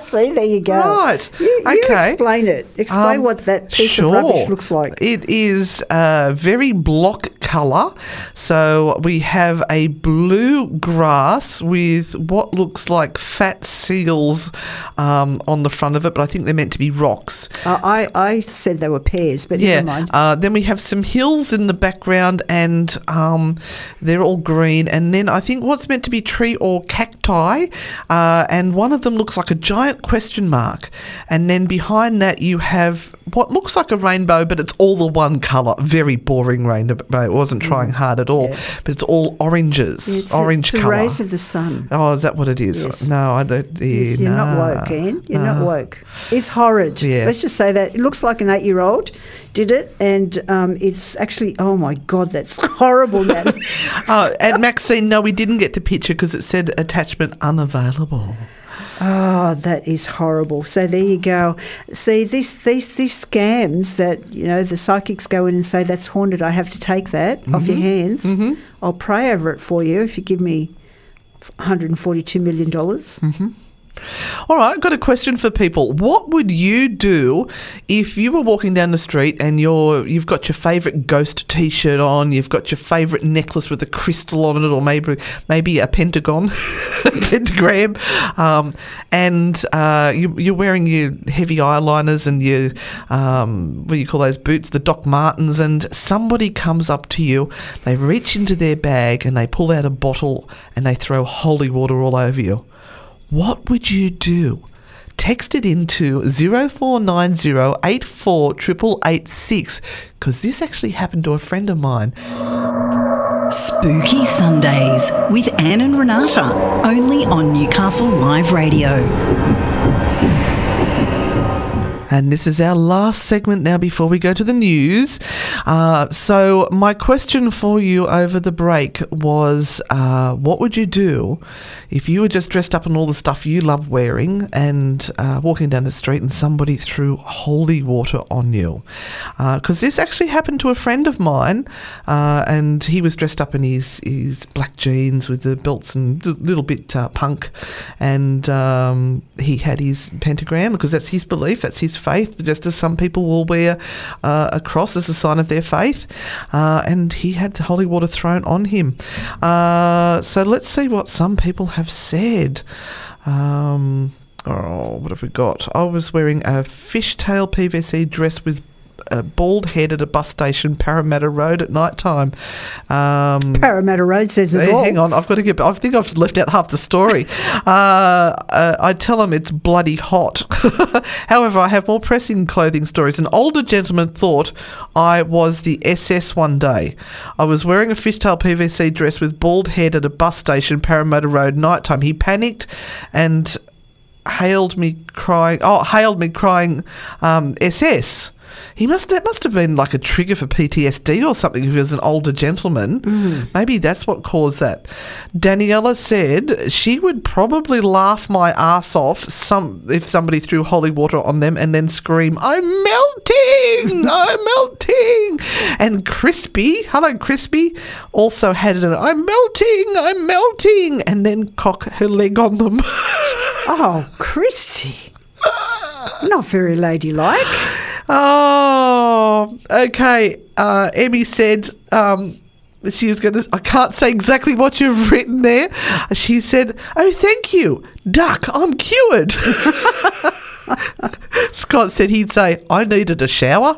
See, there you go. Right. You, you okay. explain it. Explain um, what that piece sure. of rubbish looks like. It is a very block colour. So we have a blue grass with what looks like fat seals um, on the front of it, but I think they're meant to be rocks. Uh, I, I said they were pears, but yeah. never mind. Uh, then we have some hills in the background and um, they're all green. And then I think what's meant to be tree or cacti. Uh, and one of them looks like a giant question mark. And then behind that you have what looks like a rainbow, but it's all the one colour. Very boring rainbow. It wasn't trying hard at all. Yeah. But it's all oranges, it's orange colour. It's the colour. Rays of the sun. Oh, is that what it is? Yes. No, I don't. Yeah, yes, you're nah, not woke, Anne. You're nah. not woke. It's horrid. Yeah. Let's just say that. It looks like an eight-year-old did it, and um, it's actually, oh, my God, that's horrible, man. Oh, and Maxine, no, we didn't get the picture because it said attachment unavailable. Oh, that is horrible. So there you go. See, these these these scams that, you know, the psychics go in and say, that's haunted, I have to take that mm-hmm. off your hands. Mm-hmm. I'll pray over it for you if you give me one hundred forty-two million dollars. Mm-hmm. All right, I've got a question for people. What would you do if you were walking down the street and you're, you've got your favourite ghost T-shirt on, you've got your favourite necklace with a crystal on it or maybe maybe a pentagon, a pentagram, um, and uh, you, you're wearing your heavy eyeliners and your, um, what do you call those boots, the Doc Martens, and somebody comes up to you, they reach into their bag and they pull out a bottle and they throw holy water all over you. What would you do? Text it into zero four nine zero eight four eight eight eight six because this actually happened to a friend of mine. Spooky Sundays with Anne and Renata, only on Newcastle Live Radio. And this is our last segment now before we go to the news. Uh, so my question for you over the break was, uh, what would you do if you were just dressed up in all the stuff you love wearing and uh, walking down the street and somebody threw holy water on you? Because uh, this actually happened to a friend of mine, uh, and he was dressed up in his, his black jeans with the belts and a little bit uh, punk, and um, he had his pentagram because that's his belief, that's his faith, just as some people will wear uh, a cross as a sign of their faith. Uh, and he had holy water thrown on him. Uh, so let's see what some people have said. Um, oh, what have we got? I was wearing a fishtail P V C dress with a bald head at a bus station, Parramatta Road, at night time. Um, Parramatta Road says it all. Hang on, I've got to get. I think I've left out half the story. uh, uh, I tell them it's bloody hot. However, I have more pressing clothing stories. An older gentleman thought I was the S S one day. I was wearing a fishtail P V C dress with bald head at a bus station, Parramatta Road, night time. He panicked and hailed me crying. Oh, hailed me crying. Um, S S. He must that must have been like a trigger for P T S D or something if he was an older gentleman. Mm. Maybe that's what caused that. Daniella said she would probably laugh my ass off some if somebody threw holy water on them and then scream, "I'm melting! I'm melting!" And Crispy, hello Crispy, also had an "I'm melting! I'm melting!" and then cock her leg on them. Oh, Christy. Not very ladylike. Oh, okay. Uh, Emmy said um, she was going to... I can't say exactly what you've written there. She said, "Oh, thank you. Duck, I'm cured." Scott said he'd say, "I needed a shower."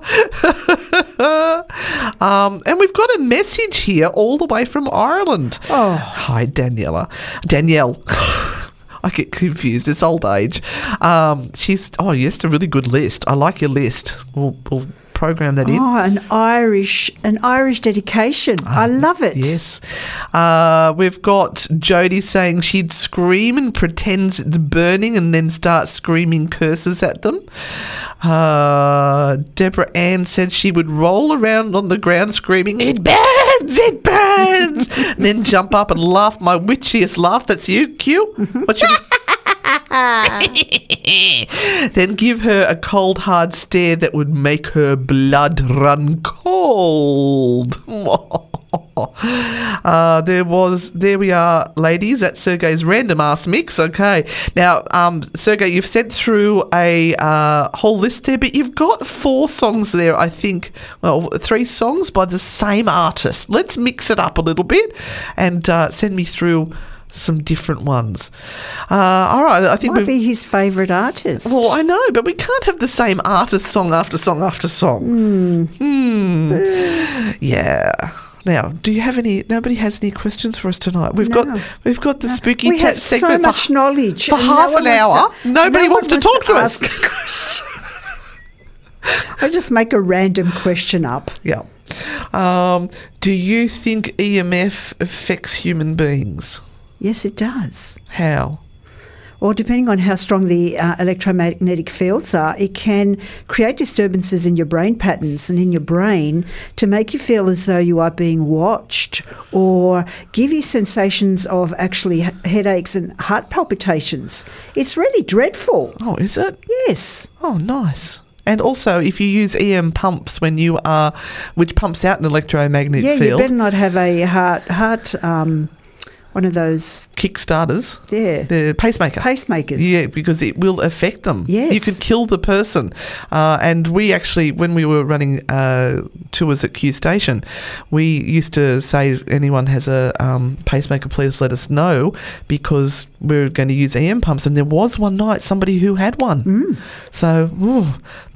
um, and we've got a message here all the way from Ireland. Oh, hi, Daniella. Danielle. I get confused. It's old age. Um, she's oh, yes, it's a really good list. I like your list. We'll, we'll program that oh, in. Oh, an Irish, an Irish dedication. Um, I love it. Yes. Uh, we've got Jodie saying she'd scream and pretends it's burning and then start screaming curses at them. Uh, Deborah Ann said she would roll around on the ground screaming, "It burns, it burns," and then jump up and laugh my witchiest laugh. That's you, Q. What you Then give her a cold, hard stare that would make her blood run cold. Uh, there was, there we are, ladies. That's Sergei's random ass mix. Okay, now, um, Sergei, you've sent through a uh, whole list there, but you've got four songs there. I think, well, three songs by the same artist. Let's mix it up a little bit and uh, send me through some different ones. Uh, all right, I think might be his favourite artist. Well, I know, but we can't have the same artist song after song after song. Mm. Mm. Yeah. Now, do you have any? Nobody has any questions for us tonight. We've no. got, we've got the no. spooky we tat have segment so much for, knowledge for half no an hour. To, nobody no wants, wants to talk to, to us. I just make a random question up. Yeah. Um, do you think E M F affects human beings? Yes, it does. How? Well, depending on how strong the uh, electromagnetic fields are, it can create disturbances in your brain patterns and in your brain to make you feel as though you are being watched or give you sensations of actually headaches and heart palpitations. It's really dreadful. Oh, is it? Yes. Oh, nice. And also, if you use E M pumps when you are, which pumps out an electromagnetic yeah, field. Yeah, you better not have a heart... heart um, one of those... Kickstarters. Yeah. The pacemaker. Pacemakers. Yeah, because it will affect them. Yes. You could kill the person. Uh, and we actually, when we were running uh, tours at Q Station, we used to say, if anyone has a um, pacemaker, please let us know, because we're going to use E M pumps. And there was one night somebody who had one. Mm. So ooh,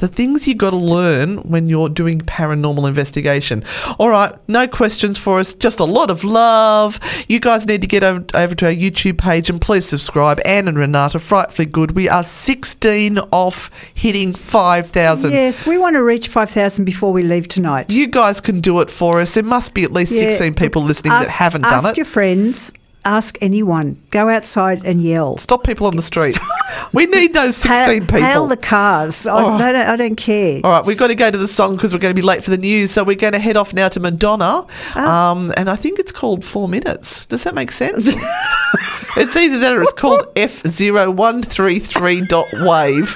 the things you got to learn when you're doing paranormal investigation. All right, no questions for us, just a lot of love. You guys need to get over, over to our YouTube page and please subscribe. Anne and Renata, Frightfully Good. We are sixteen off hitting five thousand. Yes, we want to reach five thousand before we leave tonight. You guys can do it for us. There must be at least yeah. sixteen people listening ask, that haven't done it. Ask your friends. Ask anyone. Go outside and yell. Stop people on the street. Stop. We need those sixteen hail, people. Hail the cars. I, oh. I, don't, I don't care. All right, we've got to go to the song because we're going to be late for the news. So we're going to head off now to Madonna, oh. um, and I think it's called Four Minutes. Does that make sense? It's either that or it's called F zero one three three dot wave.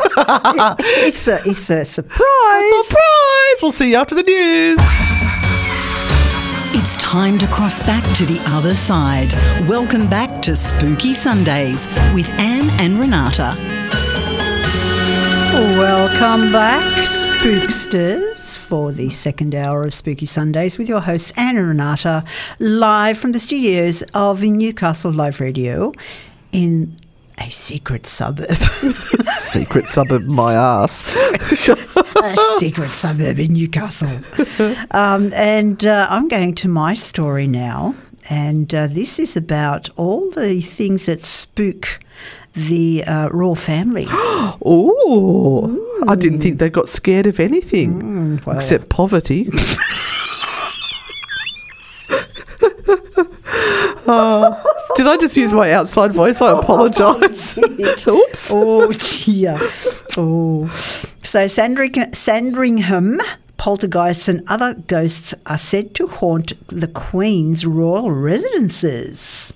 it's, a, it's a surprise. Surprise. We'll see you after the news. It's time to cross back to the other side. Welcome back to Spooky Sundays with Anne and Renata. Welcome back, Spooksters, for the second hour of Spooky Sundays with your hosts Anne and Renata, live from the studios of Newcastle Live Radio in a secret suburb. Secret suburb, my ass. A secret suburb in Newcastle. Um, and uh, I'm going to my story now, and uh, this is about all the things that spook the uh, royal family. Oh, mm. I didn't think they got scared of anything mm, well. except poverty. uh, did I just use my outside voice? I apologise. Oops. Oh, dear. Oh. So Sandring- Sandringham... poltergeists and other ghosts are said to haunt the Queen's royal residences.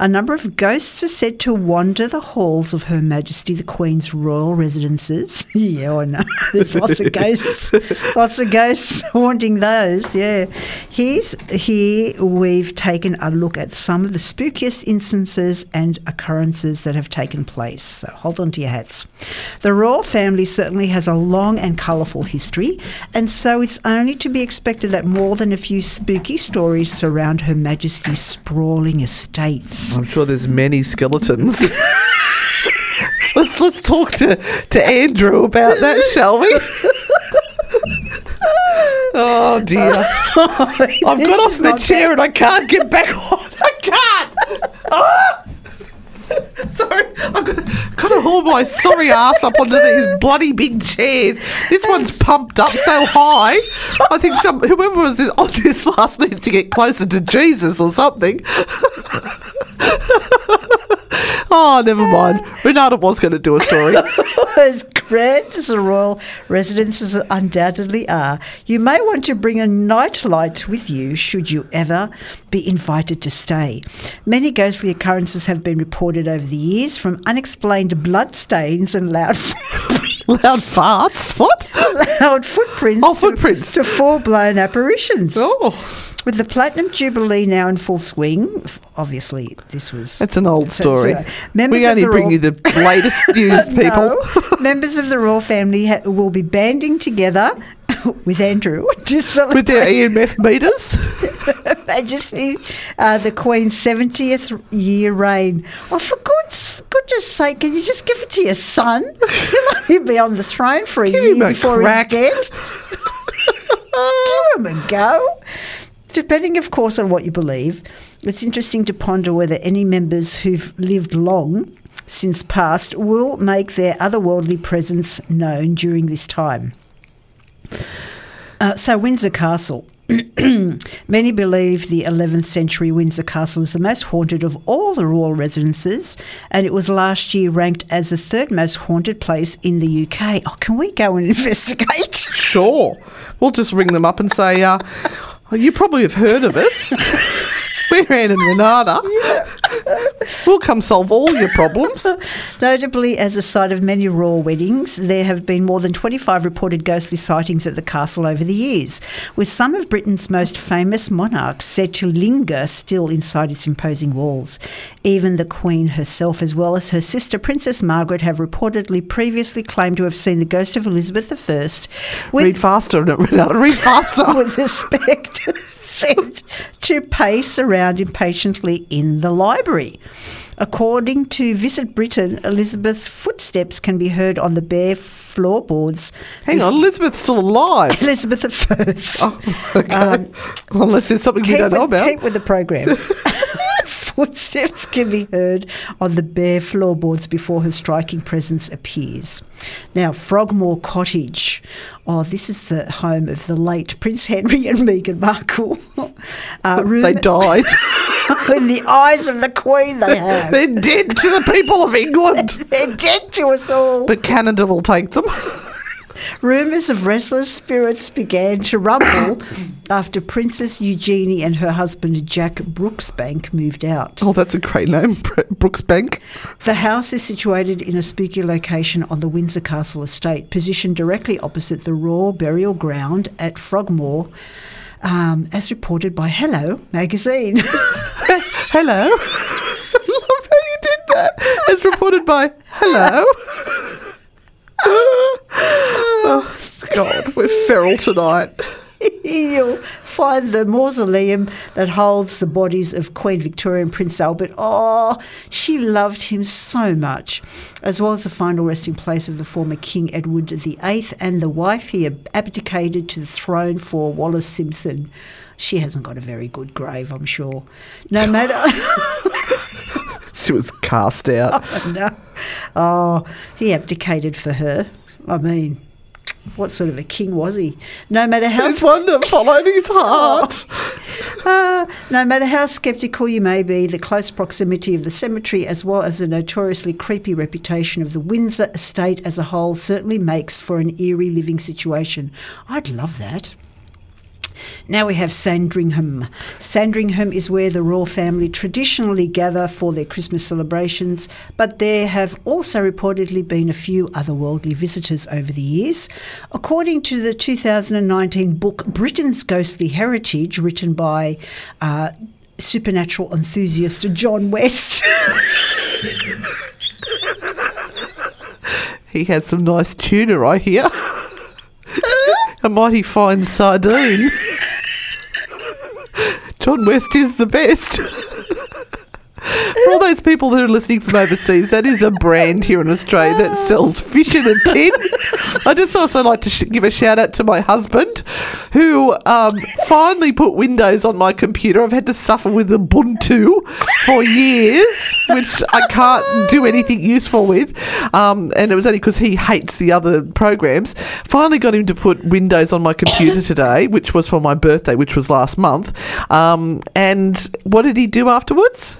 A number of ghosts are said to wander the halls of Her Majesty the Queen's royal residences. Yeah, I know. There's lots of ghosts. Lots of ghosts haunting those, yeah. Here's, here we've taken a look at some of the spookiest instances and occurrences that have taken place. So hold on to your hats. The royal family certainly has a long and colourful history, and so it's only to be expected that more than a few spooky stories surround Her Majesty's sprawling estates. I'm sure there's many skeletons. let's let's talk to, to Andrew about that, shall we? Oh, dear. I've got off my chair and I can't get back on. I can't. Oh! Sorry, I've got to, got to haul my sorry ass up onto these bloody big chairs. This one's pumped up so high. I think some whoever was on this last needs to get closer to Jesus or something. Oh, never mind. Renata was going to do a story. As grand as the royal residences undoubtedly are, you may want to bring a nightlight with you should you ever be invited to stay. Many ghostly occurrences have been reported over the years, from unexplained bloodstains and loud loud farts. What? Loud footprints. Oh, footprints. To, to full-blown apparitions. Oh. With the Platinum Jubilee now in full swing, obviously this was... That's an old story. Ago, we only bring royal... you the latest news, people. No, members of the royal family ha- will be banding together with Andrew to celebrate... With their E M F meters? Majesty, uh, the Queen's seventieth year reign. Oh, for goodness, goodness sake, can you just give it to your son? He'll be on the throne for a give year before he's dead. Give him a go. Depending, of course, on what you believe, it's interesting to ponder whether any members who've lived long since passed will make their otherworldly presence known during this time. Uh, so Windsor Castle. Many believe the eleventh century Windsor Castle was the most haunted of all the royal residences, and it was last year ranked as the third most haunted place in the U K. Oh, can we go and investigate? Sure. We'll just ring them up and say... Uh, Well, you probably have heard of us. We're Anne and Renata. Yeah. We'll come solve all your problems. Notably, as the site of many royal weddings, there have been more than twenty-five reported ghostly sightings at the castle over the years, with some of Britain's most famous monarchs said to linger still inside its imposing walls. Even the Queen herself, as well as her sister Princess Margaret, have reportedly previously claimed to have seen the ghost of Elizabeth the First. With read faster, Renata, read faster. With respect. Said to pace around impatiently in the library. According to Visit Britain, Elizabeth's footsteps can be heard on the bare floorboards. Hang on, Elizabeth's still alive. Elizabeth the First. Oh, okay. um, well, unless there's something we don't with, know about. Keep with the program. Footsteps can be heard on the bare floorboards before her striking presence appears. Now, Frogmore Cottage. Oh, this is the home of the late Prince Henry and Meghan Markle. Uh, room they died. In the eyes of the Queen, they have. They're dead to the people of England. They're dead to us all. But Canada will take them. Rumours of restless spirits began to rumble after Princess Eugenie and her husband Jack Brooksbank moved out. Oh, that's a great name, Brooksbank. The house is situated in a spooky location on the Windsor Castle estate, positioned directly opposite the royal burial ground at Frogmore, um, as reported by Hello magazine. Hello. I love how you did that. As reported by Hello. We're feral tonight. You'll find the mausoleum that holds the bodies of Queen Victoria and Prince Albert. Oh, she loved him so much, as well as the final resting place of the former King Edward the Eighth and the wife he abdicated to the throne for, Wallace Simpson. She hasn't got a very good grave, I'm sure. No matter... She was cast out. Oh, no. Oh, he abdicated for her. I mean... What sort of a king was he? No matter how his wonder followed his heart. uh, no matter how sceptical you may be, the close proximity of the cemetery, as well as the notoriously creepy reputation of the Windsor estate as a whole, certainly makes for an eerie living situation. I'd love that. Now we have Sandringham. Sandringham is where the royal family traditionally gather for their Christmas celebrations, but there have also reportedly been a few otherworldly visitors over the years. According to the two thousand nineteen book Britain's Ghostly Heritage, written by uh, supernatural enthusiast John West... He has some nice tuna, I hear. A mighty fine sardine. John West is the best. For all those people that are listening from overseas, that is a brand here in Australia that sells fish in a tin. I just also like to sh- give a shout out to my husband, who um, finally put Windows on my computer. I've had to suffer with Ubuntu for years, which I can't do anything useful with. Um, and it was only because he hates the other programs. Finally got him to put Windows on my computer today, which was for my birthday, which was last month. Um, and what did he do afterwards?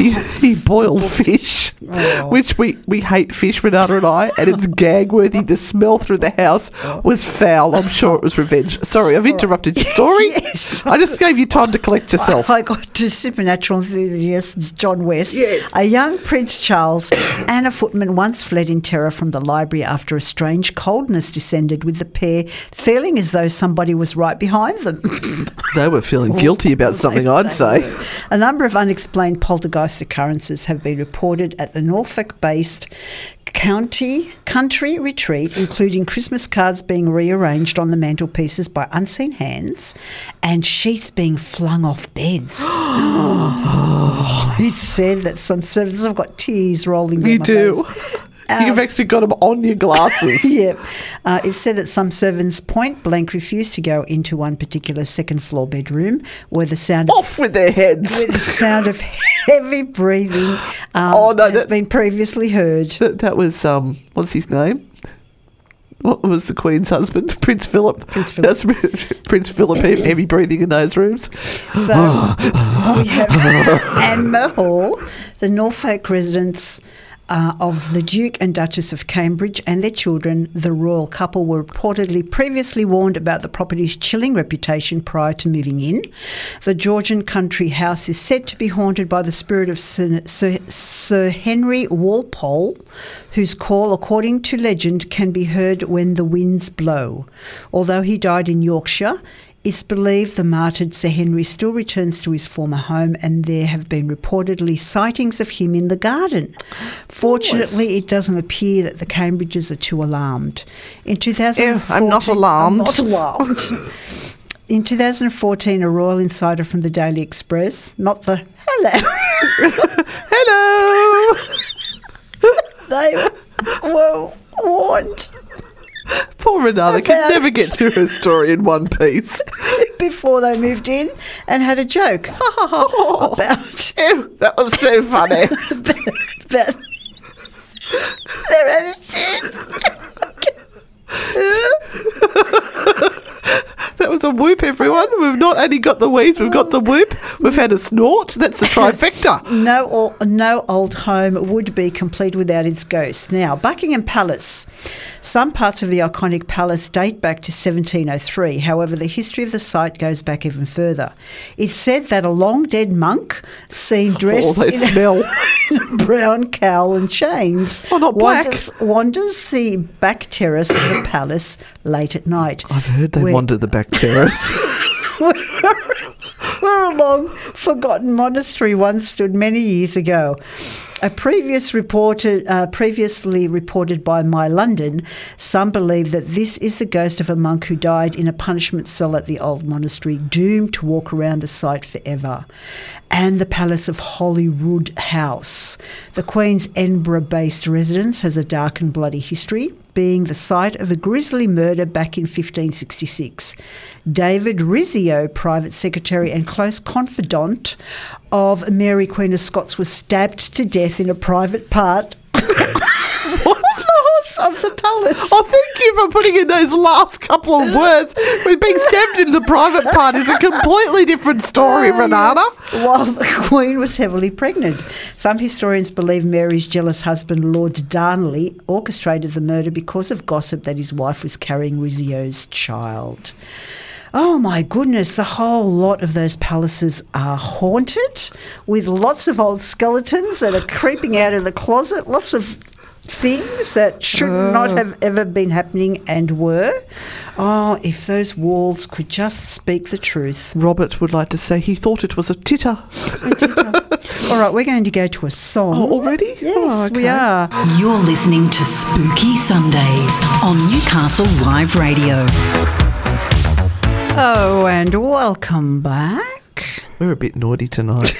He, he boiled fish, oh. which we, we hate fish, Renata and I, and it's gag-worthy. The smell through the house was foul. I'm sure it was revenge. Sorry, I've interrupted your story. Yes. I just gave you time to collect yourself. I got to supernatural enthusiast John West. Yes. A young Prince Charles and a footman once fled in terror from the library after a strange coldness descended with the pair, feeling as though somebody was right behind them. They were feeling guilty about something, I'd say. A number of unexplained poltergeists occurrences have been reported at the Norfolk-based county country retreat, including Christmas cards being rearranged on the mantelpieces by unseen hands and sheets being flung off beds. It's said that some servants have got tears rolling down my face. You do. Um, You've actually got them on your glasses. Yep. Uh, it said that some servants point blank refused to go into one particular second floor bedroom where the sound off of, with their heads, where the sound of heavy breathing um, oh, no, has that, been previously heard. That, that was um, what's his name? What was the Queen's husband? Prince Philip. Prince Philip. That's Prince Philip, heavy breathing in those rooms. So we have Anmer Hall, the Norfolk residence. Uh, of the Duke and Duchess of Cambridge and their children, the royal couple were reportedly previously warned about the property's chilling reputation prior to moving in. The Georgian country house is said to be haunted by the spirit of Sir, Sir, Sir Henry Walpole, whose call, according to legend, can be heard when the winds blow. Although he died in Yorkshire, it's believed the martyred Sir Henry still returns to his former home, and there have been reportedly sightings of him in the garden. Fortunately, it doesn't appear that the Cambridges are too alarmed. In two thousand fourteen, I'm not alarmed. I'm not alarmed. In two thousand fourteen, a royal insider from the Daily Express, not the hello, hello, they were warned. Poor Renata can never get through her story in one piece. Before they moved in and had a joke. Oh, about ew, that was so funny. about, about their attitude. That was a whoop, everyone. We've not only got the wheeze, we've got the whoop. We've had a snort. That's a trifecta. no, or, no old home would be complete without its ghost. Now, Buckingham Palace. Some parts of the iconic palace date back to seventeen oh three. However, the history of the site goes back even further. It's said that a long-dead monk seen dressed oh, in, smell. in a brown cowl and chains oh, not black. Wanders, wanders the back terrace of the palace late at night. I've heard they wander the back terrace. where a long-forgotten monastery once stood many years ago. A previous reported, uh, previously reported by My London, some believe that this is the ghost of a monk who died in a punishment cell at the old monastery, doomed to walk around the site forever. And the Palace of Holyrood House, the Queen's Edinburgh-based residence, has a dark and bloody history, being the site of a grisly murder back in fifteen sixty-six. David Rizzio, private secretary and close confidant of Mary, Queen of Scots, was stabbed to death in a private part of the palace. Oh, thank you for putting in those last couple of words. Being stabbed in the private part is a completely different story, oh, Renata. Yeah. While the Queen was heavily pregnant. Some historians believe Mary's jealous husband, Lord Darnley, orchestrated the murder because of gossip that his wife was carrying Rizzio's child. Oh, my goodness, the whole lot of those palaces are haunted with lots of old skeletons that are creeping out of the closet, lots of things that should uh. not have ever been happening and were. Oh, if those walls could just speak the truth. Robert would like to say he thought it was a titter. A titter. All right, we're going to go to a song. Oh, already? Yes, oh, okay. We are. You're listening to Spooky Sundays on Newcastle Live Radio. Oh, and welcome back. We're a bit naughty tonight.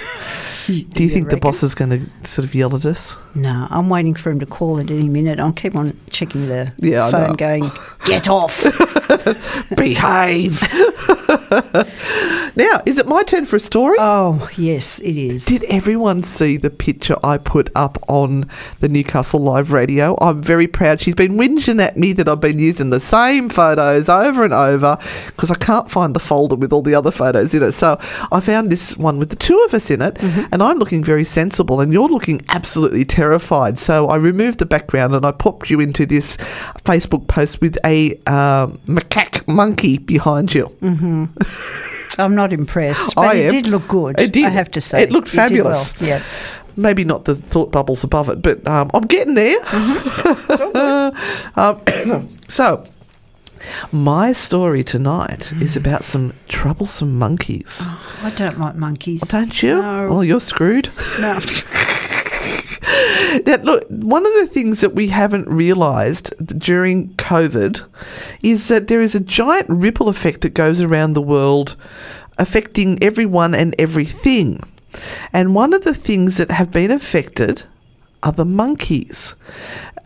Do you, Do you think reckon? the boss is going to sort of yell at us? No, I'm waiting for him to call at any minute. I'll keep on checking the yeah, phone going, get off. Behave. Now, is it my turn for a story? Oh, yes, it is. Did everyone see the picture I put up on the Newcastle Live Radio? I'm very proud. She's been whinging at me that I've been using the same photos over and over because I can't find the folder with all the other photos in it. So I found this one with the two of us in it. Mm-hmm. And I'm looking very sensible and you're looking absolutely terrified. So I removed the background and I popped you into this Facebook post with a uh, macaque monkey behind you. Mm-hmm. I'm not impressed, but I it am. did look good, it did. I have to say. It looked fabulous. It did well. Yeah. Maybe not the thought bubbles above it, but um, I'm getting there. Mm-hmm. It's all good. um, so my story tonight mm. is about some troublesome monkeys. Oh, I don't like monkeys. Oh, don't you? No. Oh, you're screwed. No. Now, look, one of the things that we haven't realised during COVID is that there is a giant ripple effect that goes around the world affecting everyone and everything. And one of the things that have been affected are the monkeys.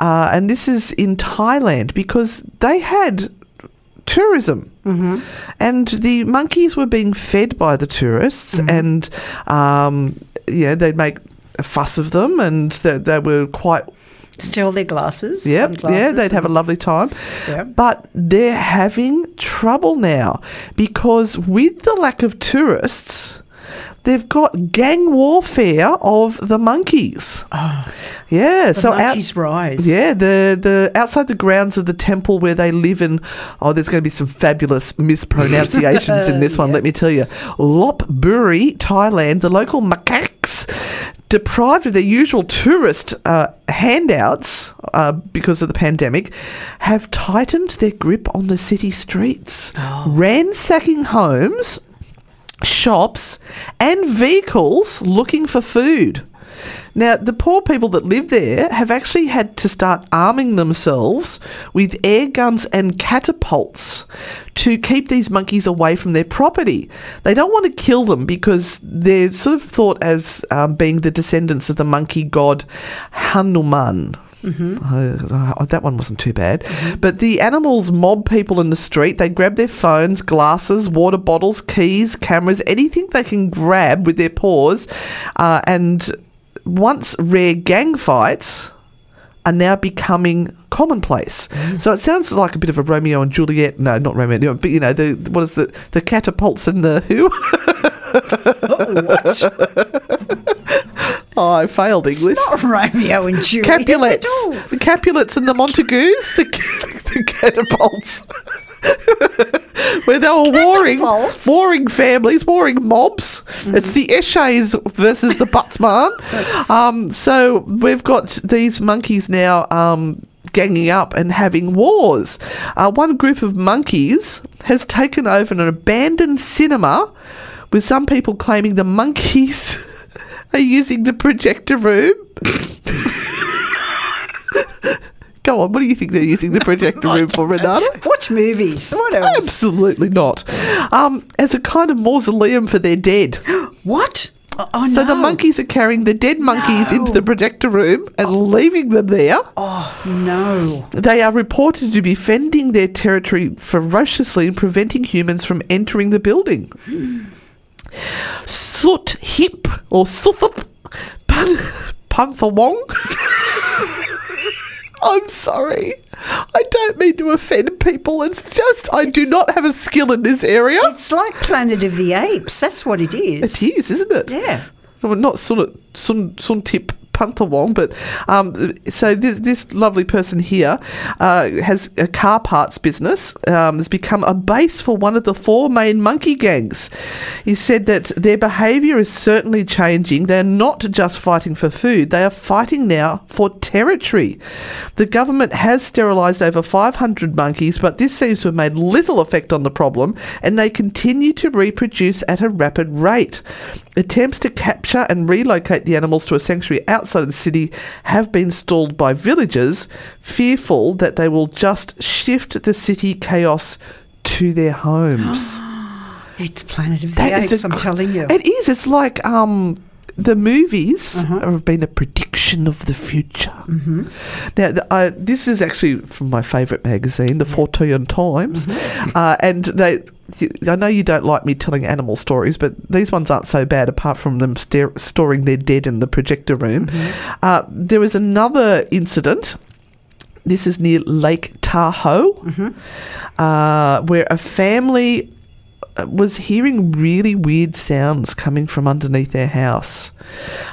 Uh, and this is in Thailand because they had tourism. Mm-hmm. And the monkeys were being fed by the tourists mm-hmm. and, um, yeah, they'd make a fuss of them and they, they were quite... Steal their glasses. Yep, yeah, they'd have a lovely time. Yeah. But they're having trouble now because with the lack of tourists... They've got gang warfare of the monkeys. Oh, yeah, the so monkeys out, rise. Yeah, the the outside the grounds of the temple where they live in. Oh, there's going to be some fabulous mispronunciations in this one. Yep. Let me tell you, Lop Buri, Thailand. The local macaques, deprived of their usual tourist uh, handouts uh, because of the pandemic, have tightened their grip on the city streets, oh. ransacking homes, shops and vehicles looking for food. Now, the poor people that live there have actually had to start arming themselves with air guns and catapults to keep these monkeys away from their property. They don't want to kill them because they're sort of thought as um, being the descendants of the monkey god Hanuman. Mm-hmm. Uh, that one wasn't too bad. Mm-hmm. But the animals mob people in the street. They grab their phones, glasses, water bottles, keys, cameras, anything they can grab with their paws. Uh, and once rare gang fights are now becoming commonplace. Mm-hmm. So it sounds like a bit of a Romeo and Juliet. No, not Romeo. But, you know, the what is the, the catapults and the who? Oh, what? Oh, I failed English. It's not Romeo and Juliet. Capulets. The Capulets and the Montagues. The, the catapults. Where they were warring, warring families, warring mobs. Mm-hmm. It's the Eshays versus the Buttsman. um, so we've got these monkeys now um, ganging up and having wars. Uh, one group of monkeys has taken over an abandoned cinema with some people claiming the monkeys are using the projector room. Go on, what do you think they're using the projector room for, Renata? Watch movies. What else? Absolutely not. Um, as a kind of mausoleum for their dead. What? Oh, so no. The monkeys are carrying the dead monkeys no. into the projector room and oh. leaving them there. Oh, no. They are reported to be fending their territory ferociously and preventing humans from entering the building. Hmm. Soot hip or suthup pumphawong. I'm sorry. I don't mean to offend people. It's just I it's, do not have a skill in this area. It's like Planet of the Apes. That's what it is. It is, isn't it? Yeah. Well, not Sun, Sun, Suntip Panthawong, but um, so this, this lovely person here uh, has a car parts business. Um, has become a base for one of the four main monkey gangs. He said that their behaviour is certainly changing. They're not just fighting for food. They are fighting now for territory. The government has sterilised over five hundred monkeys, but this seems to have made little effect on the problem, and they continue to reproduce at a rapid rate. Attempts to capture and relocate the animals to a sanctuary outside of the city have been stalled by villagers, fearful that they will just shift the city chaos to their homes. It's Planet of the that Apes, a, I'm telling you. It is. It's like um, the movies uh-huh. have been a prediction of the future. Mm-hmm. Now, the, uh, this is actually from my favourite magazine, the Fortean Times, mm-hmm. uh, and they... I know you don't like me telling animal stories, but these ones aren't so bad apart from them st- storing their dead in the projector room. Mm-hmm. Uh, there was another incident. This is near Lake Tahoe, mm-hmm. uh, where a family was hearing really weird sounds coming from underneath their house.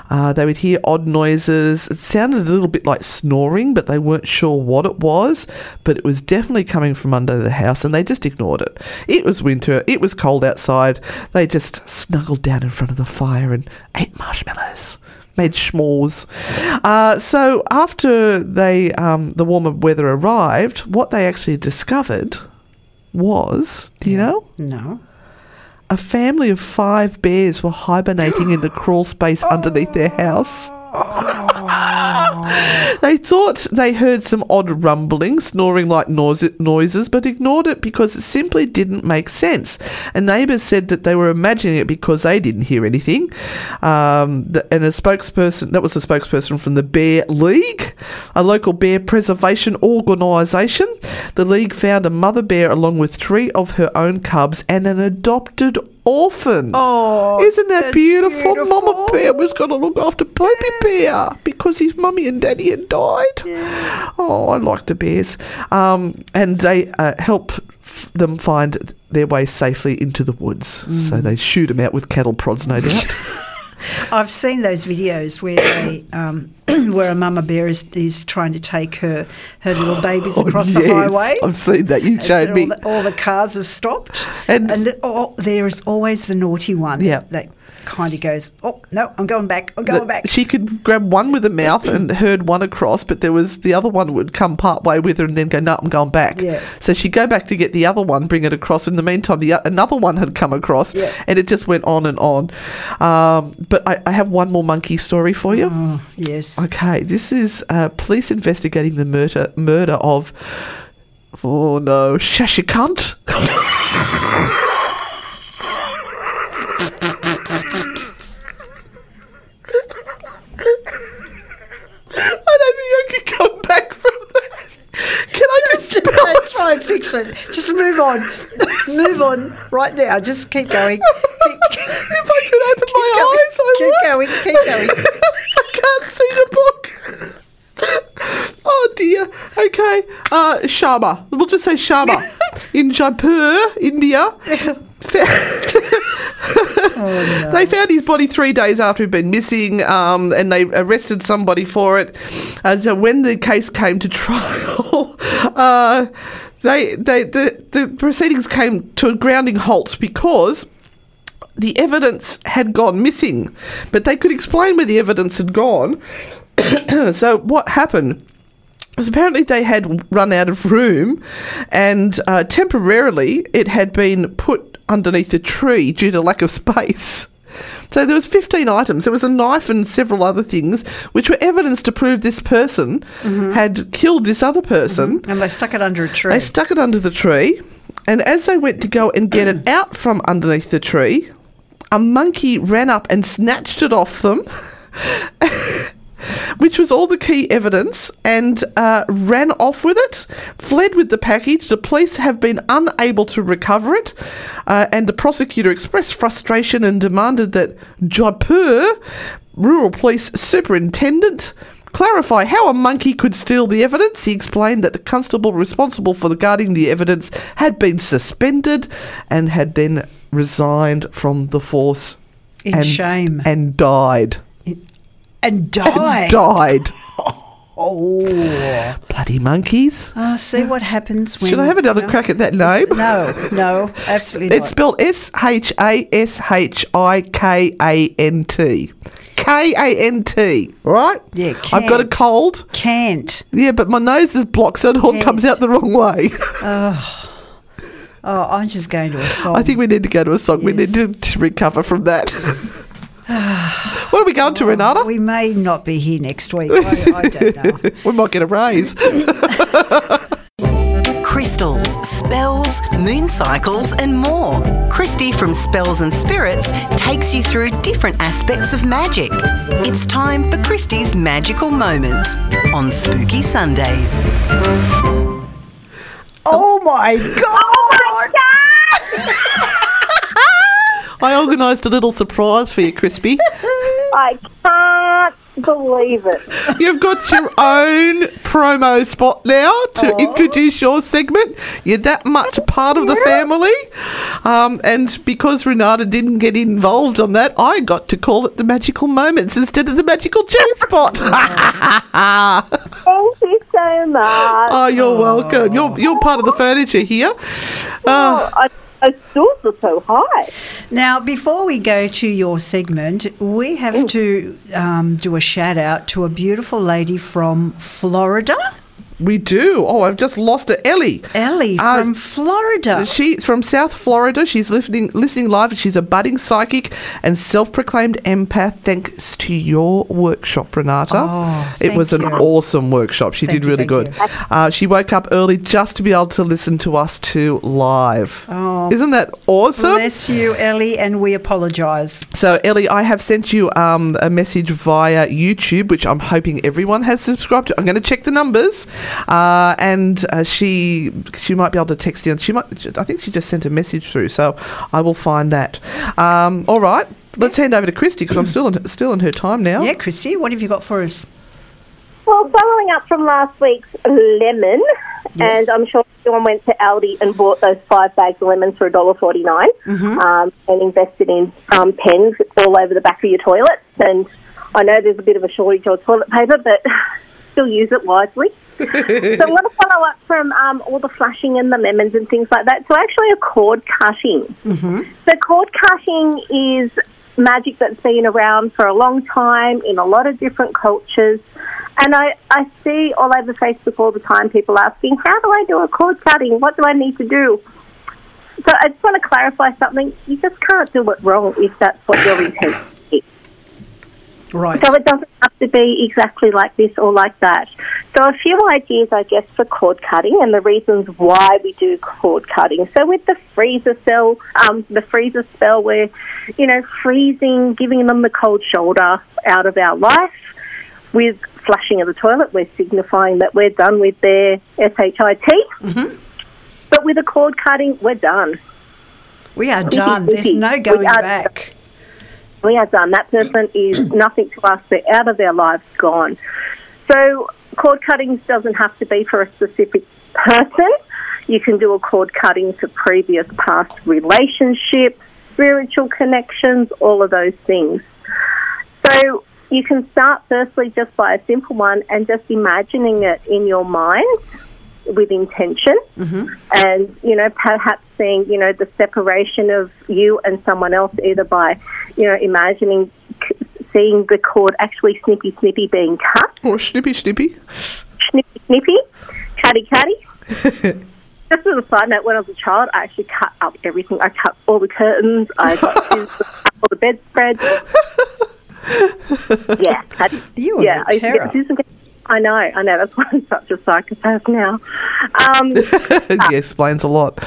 Uh, they would hear odd noises. It sounded a little bit like snoring, but they weren't sure what it was, but it was definitely coming from under the house, and they just ignored it. It was winter. It was cold outside. They just snuggled down in front of the fire and ate marshmallows, made s'mores. Uh, so after they um, the warmer weather arrived, what they actually discovered was, do you yeah. know? No. A family of five bears were hibernating in the crawl space underneath their house. They thought they heard some odd rumbling, snoring like noise- noises, but ignored it because it simply didn't make sense. And neighbours said that they were imagining it because they didn't hear anything. Um, the, and a spokesperson, that was a spokesperson from the Bear League, a local bear preservation organisation. The League found a mother bear along with three of her own cubs and an adopted orphan. Oh, isn't that beautiful? beautiful? Mama Bear was going to look after baby yeah. bear because his mummy and daddy had died. Yeah. Oh, I like the bears. Um, and they uh, help f- them find their way safely into the woods. Mm. So they shoot them out with cattle prods, no doubt. I've seen those videos where they, um, where a mama bear is, is trying to take her, her little babies across oh, yes. the highway. I've seen that. You showed me. All the, all the cars have stopped. And, and the, oh, there is always the naughty one yeah. that kind of goes, oh, no, I'm going back, I'm going the, back. She could grab one with her mouth and herd one across, but there was the other one would come part way with her and then go, no, I'm going back. Yeah. So she'd go back to get the other one, bring it across. In the meantime, the another one had come across yeah. and it just went on and on. Um, but I, I have one more monkey story for you. Oh, yes. Okay, this is uh, police investigating the murder murder of, oh no, Shashikant. I don't think I can come back from that. Can I just spell it? Try and fix it. Just move on. Move on right now. Just keep going. Keep, keep, if I could open my going, eyes, I keep would. Keep going. Keep going. I can't see the book. Oh, dear. Okay. Uh, Sharma. We'll just say Sharma. In Jaipur, India. Oh, no. They found his body three days after he'd been missing, um, and they arrested somebody for it. And so when the case came to trial, uh, they, they the, the proceedings came to a grounding halt because the evidence had gone missing, but they could explain where the evidence had gone. So what happened? Because apparently they had run out of room, and uh, temporarily it had been put underneath a tree due to lack of space. So there was fifteen items. There was a knife and several other things, which were evidence to prove this person mm-hmm. had killed this other person. Mm-hmm. And they stuck it under a tree. They stuck it under the tree. And as they went to go and get it out from underneath the tree, a monkey ran up and snatched it off them, which was all the key evidence, and uh, ran off with it, fled with the package. The police have been unable to recover it, uh, and the prosecutor expressed frustration and demanded that Jaipur, Rural Police Superintendent, clarify how a monkey could steal the evidence. He explained that the constable responsible for guarding the evidence had been suspended and had then resigned from the force. In and, shame. And died. And died. And died. Oh. Bloody monkeys. Oh, see what happens when... Should I have another no, crack at that name? No, no, absolutely not. It's spelled S H A S H I K A N T. K A N T, right? Yeah, can't. I've got a cold. Can't. Yeah, but my nose is blocked, so it all comes out the wrong way. Oh. Oh, I'm just going to a song. I think we need to go to a song. Yes. We need to, to recover from that. What are we going oh, to, Renata? We may not be here next week. I, I don't know. We might get a raise. Crystals, spells, moon cycles and more. Christy from Spells and Spirits takes you through different aspects of magic. It's time for Christy's Magical Moments on Spooky Sundays. Oh, my God! I organised a little surprise for you, Crispy. I can't believe it. You've got your own promo spot now to oh. introduce your segment. You're that much a part of the family. Um, and because Renata didn't get involved on that, I got to call it the Magical Moments instead of the Magical Chair Spot. Thank you so much. Oh, you're oh. welcome. You're you're part of the furniture here. Well, uh, I- Our stores are so high. Now, before we go to your segment, we have Ooh. to um, do a shout out to a beautiful lady from Florida. We do. Oh, I've just lost her. Ellie. Ellie uh, from Florida. She's from South Florida. She's listening, listening live. She's a budding psychic and self-proclaimed empath thanks to your workshop, Renata. Oh, it was an you. awesome workshop. She thank did really you, good. Uh, she woke up early just to be able to listen to us two live. Oh, isn't that awesome? Bless you, Ellie, and we apologise. So, Ellie, I have sent you um, a message via YouTube, which I'm hoping everyone has subscribed to. I'm going to check the numbers. Uh, and uh, she she might be able to text you. She might. I think she just sent a message through, so I will find that. Um, all right, let's hand over to Christy because I'm still in, still in her time now. Yeah, Christy, what have you got for us? Well, following up from last week's lemon, yes. and I'm sure everyone went to Aldi and bought those five bags of lemons for one dollar forty-nine mm-hmm. um, and invested in um, pens all over the back of your toilet. And I know there's a bit of a shortage of toilet paper, but still use it wisely. So I'm going to follow up from um, all the flashing and the lemons and things like that. So actually a cord cutting. Mm-hmm. So cord cutting is magic that's been around for a long time in a lot of different cultures. And I, I see all over Facebook all the time people asking, how do I do a cord cutting? What do I need to do? So I just want to clarify something. You just can't do it wrong if that's what your intent is. Right. So it doesn't have to be exactly like this or like that. So a few ideas, I guess, for cord cutting and the reasons why we do cord cutting. So with the freezer cell, um, the freezer spell, we're, you know, freezing, giving them the cold shoulder out of our life. With flushing of the toilet, we're signifying that we're done with their S H I T. Mm-hmm. But with a cord cutting, we're done. We are done. There's no going back. We are done. That person is nothing to us. They're out of their lives, gone. So cord cuttings doesn't have to be for a specific person. You can do a cord cutting for previous past relationships, spiritual connections, all of those things. So you can start firstly just by a simple one and just imagining it in your mind with intention mm-hmm. and, you know, perhaps seeing, you know, the separation of you and someone else either by, you know, imagining seeing the cord actually snippy, snippy being cut. Or snippy, snippy. Snippy, snippy. Catty, catty. Just as a side note, when I was a child, I actually cut up everything. I cut all the curtains. I got cut all the bedspreads. yeah. I, you are yeah, a terror. I, I know, I know. That's why I'm such a psychopath now. Um, yeah, explains a lot.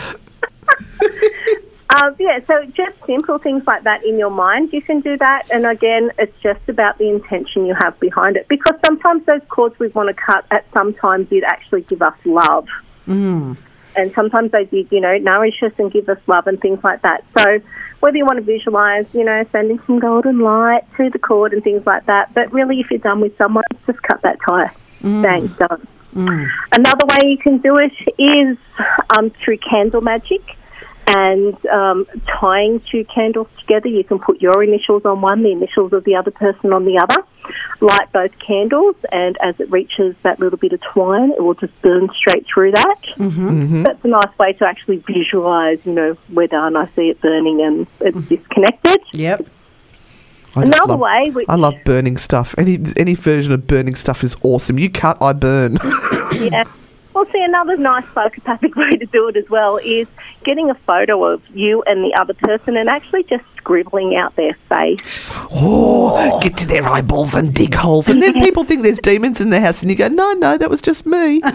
Um, yeah, so just simple things like that in your mind, you can do that. And again, it's just about the intention you have behind it, because sometimes those cords we want to cut at some time did actually give us love. Mm. And sometimes they did, you know, nourish us and give us love and things like that. So whether you want to visualise, you know, sending some golden light through the cord and things like that, but really if you're done with someone, just cut that tie. Mm. Thanks, done. Mm. Another way you can do it is um, through candle magic. And um, tying two candles together, you can put your initials on one, the initials of the other person on the other, light both candles, and as it reaches that little bit of twine, it will just burn straight through that. Mm-hmm, mm-hmm. That's a nice way to actually visualise, you know, we're done, I see it burning and it's mm-hmm. disconnected. Yep. I Another love, way, which I love burning stuff. Any any version of burning stuff is awesome. You cut, I burn. yeah. Well, see, another nice psychopathic way to do it as well is getting a photo of you and the other person and actually just scribbling out their face. Oh, get to their eyeballs and dig holes. And then people think there's demons in the house and you go, no, no, that was just me. yeah.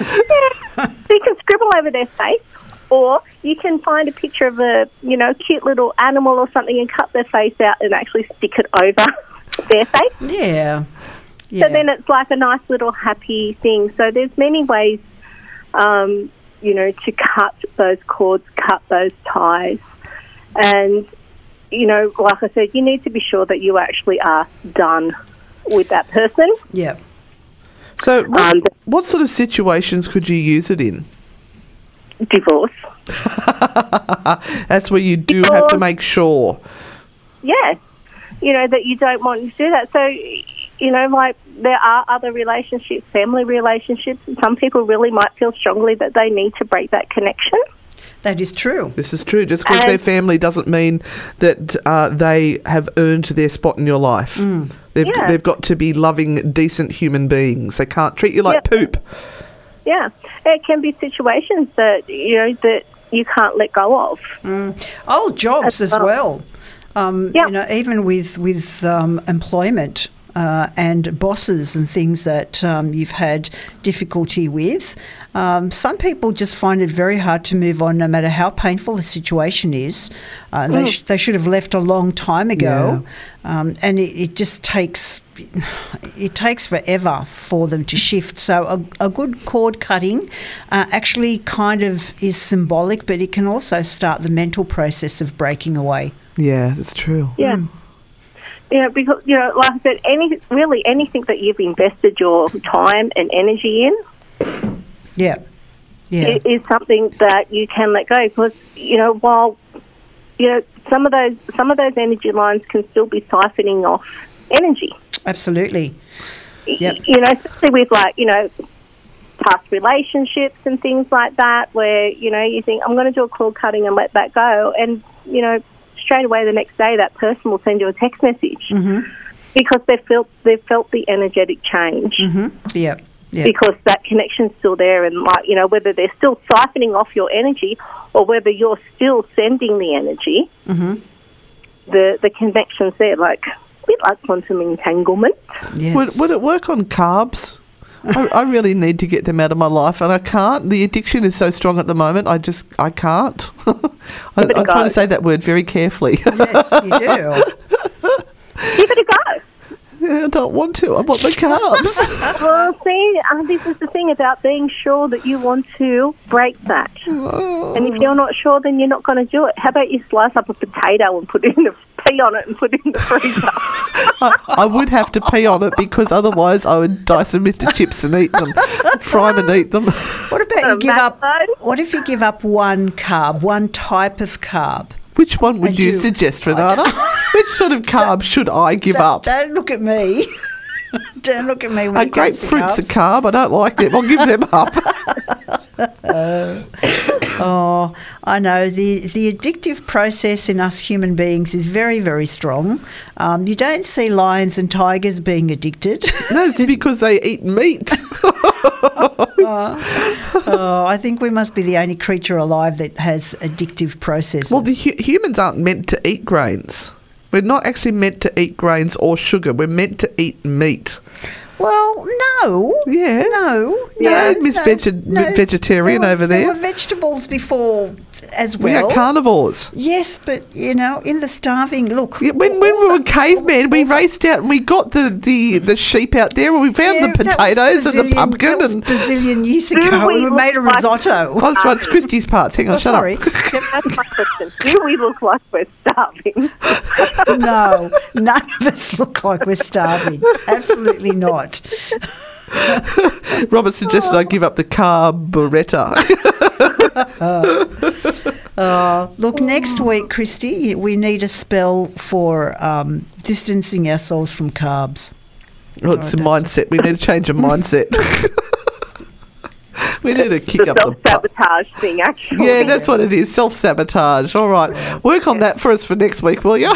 So you can scribble over their face, or you can find a picture of a, you know, cute little animal or something and cut their face out and actually stick it over their face. Yeah. yeah. So then it's like a nice little happy thing. So there's many ways. Um, you know, to cut those cords, cut those ties. And, you know, like I said, you need to be sure that you actually are done with that person. Yeah. So what, um, what sort of situations could you use it in? Divorce. That's where you do divorce. Have to make sure. Yeah. You know, that you don't want to do that. So, you know, like, there are other relationships, family relationships, and some people really might feel strongly that they need to break that connection. That is true. This is true. Just because their family doesn't mean that uh, they have earned their spot in your life. Mm. They've yeah. they've got to be loving, decent human beings. They can't treat you like yeah. poop. Yeah. It can be situations that, you know, that you can't let go of. Mm. Oh, jobs as, as well. well. Um, yeah. You know, even with, with um, employment. Uh, and bosses and things that um, you've had difficulty with. Um, some people just find it very hard to move on no matter how painful the situation is. Uh, they, sh- they should have left a long time ago. Yeah. Um, and it, it just takes it takes forever for them to shift. So a, a good cord cutting uh, actually kind of is symbolic, but it can also start the mental process of breaking away. Yeah, that's true. Yeah. Mm. You know, because, you know, like I said, any really anything that you've invested your time and energy in, yeah, yeah, is, is something that you can let go. Because, you know, while you know some of those some of those energy lines can still be siphoning off energy. Absolutely. Yep. You know, especially with like you know past relationships and things like that, where you know you think I'm going to do a cord cutting and let that go, and you know. Straight away the next day that person will send you a text message mm-hmm. because they've felt, they've felt the energetic change. Mm-hmm. Yeah, yeah. Because that connection's still there and, like, you know, whether they're still siphoning off your energy or whether you're still sending the energy, mm-hmm. the, the connection's there, like a bit like quantum entanglement. Yes. Would, would it work on carbs? I, I really need to get them out of my life, and I can't. The addiction is so strong at the moment. I just, I can't. I, I'm trying to say that word very carefully. Yes, you do. Give it a go. Yeah, I don't want to. I want the carbs. Well, see, uh, this is the thing about being sure that you want to break that. Oh. And if you're not sure, then you're not going to do it. How about you slice up a potato and put it in the pee on it and put it in the freezer? I, I would have to pee on it because otherwise I would dice them into chips and eat them, fry them and eat them. What about you give up? What if you give up one carb, one type of carb? Which one would you, you suggest, Renata? Which sort of carb should I give don't, up? Don't look at me. Don't look at me when it comes to carbs. Grapefruit's a carb. I don't like them. I'll give them up. uh, oh, I know. The, the addictive process in us human beings is very, very strong. Um, you don't see lions and tigers being addicted. No, it's because they eat meat. Oh, I think we must be the only creature alive that has addictive processes. Well, the hu- humans aren't meant to eat grains. We're not actually meant to eat grains or sugar. We're meant to eat meat. Well, no. Yeah. No. No, no Miss no, Veg- no, Vegetarian there were, over there. There were vegetables before as well. We are carnivores. Yes, but, you know, in the starving, look. Yeah, when when we were cavemen, we raced out and we got the, the, the sheep out there and we found yeah, the potatoes and the pumpkin. That was Brazilian years ago we and we made a like risotto. That's oh, right, it's Christie's parts. Hang on, oh, shut sorry. up. That's my question. Do we look like we're starving? No, none of us look like we're starving. Absolutely not. Robert suggested oh. I give up the carburettor. oh. Uh, look, oh. next week, Christy, we need a spell for um, distancing ourselves from carbs. Well, it's oh, a mindset. We need to change a mindset. We need to kick the up the self-sabotage thing, actually. Yeah, that's what it is, self-sabotage. All right. Work on yeah. that for us for next week, will you?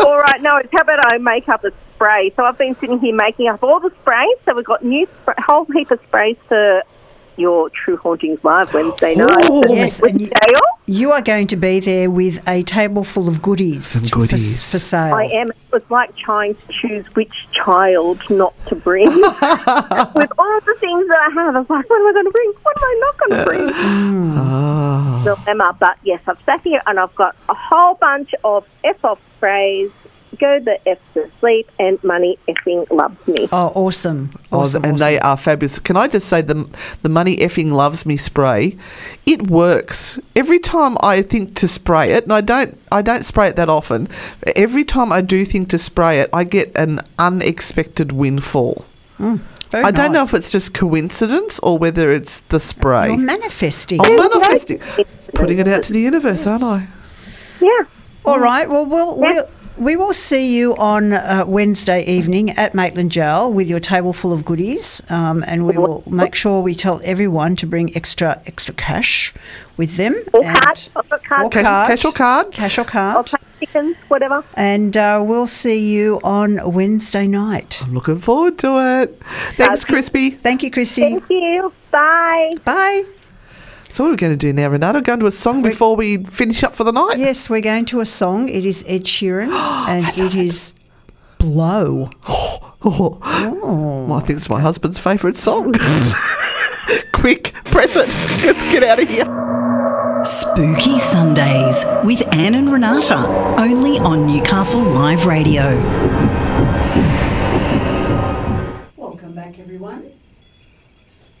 All right. No, it's how about I make up a spray. So I've been sitting here making up all the sprays. So we've got new spray, whole heap of sprays for your True Hauntings Live Wednesday night. Oh, yes, and you, you are going to be there with a table full of goodies, Some goodies. For, for sale. I am. It was like trying to choose which child not to bring. With all the things that I have, I was like, what am I going to bring? What am I not going to bring? Uh, oh. So, Emma, but yes, I've sat here and I've got a whole bunch of F-off sprays. Go the F to sleep and money effing loves me. Oh, awesome. awesome oh, and awesome. They are fabulous. Can I just say the, the money effing loves me spray, it works. Every time I think to spray it, and I don't I don't spray it that often, but every time I do think to spray it, I get an unexpected windfall. Mm. Very I nice. Don't know if it's just coincidence or whether it's the spray. You're manifesting. I'm manifesting. Putting it out to the universe, yes. aren't I? Yeah. All right. Well, we'll... Yeah. we'll We will see you on uh, Wednesday evening at Maitland Jail with your table full of goodies, um, and we will make sure we tell everyone to bring extra extra cash with them. Or card. Or card. Or cash, card. Cash or card. Cash or card. Or chickens, whatever. And uh, we'll see you on Wednesday night. I'm looking forward to it. Thanks, uh, Crispy. Thank you, Christy. Thank you. Bye. Bye. So what are we going to do now, Renata? Going to a song we're, before we finish up for the night? Yes, we're going to a song. It is Ed Sheeran and it is Blow. Oh, oh. Oh. Well, I think it's my husband's favourite song. Quick, press it. Let's get out of here. Spooky Sundays with Anne and Renata, only on Newcastle Live Radio. Welcome back, everyone.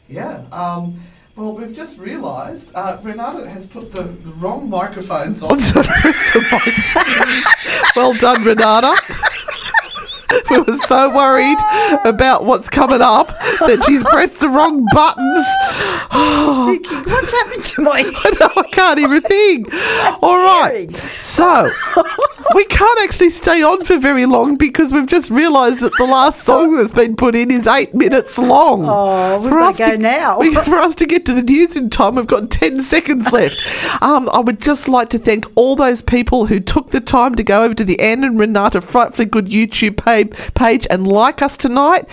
Yeah, um... Well, we've just realised uh, Renata has put the, the wrong microphones on. Well done, Renata. We were so worried about what's coming up that she's pressed the wrong buttons. Oh. Thinking, what's happened to my I know, I can't even think. All right. So we can't actually stay on for very long because we've just realised that the last song that's been put in is eight minutes long. Oh, we've got to go now. We, for us to get to the news in time, we've got ten seconds left. Um, I would just like to thank all those people who took the time to go over to the Anne and Renata Frightfully Good YouTube page and like us tonight.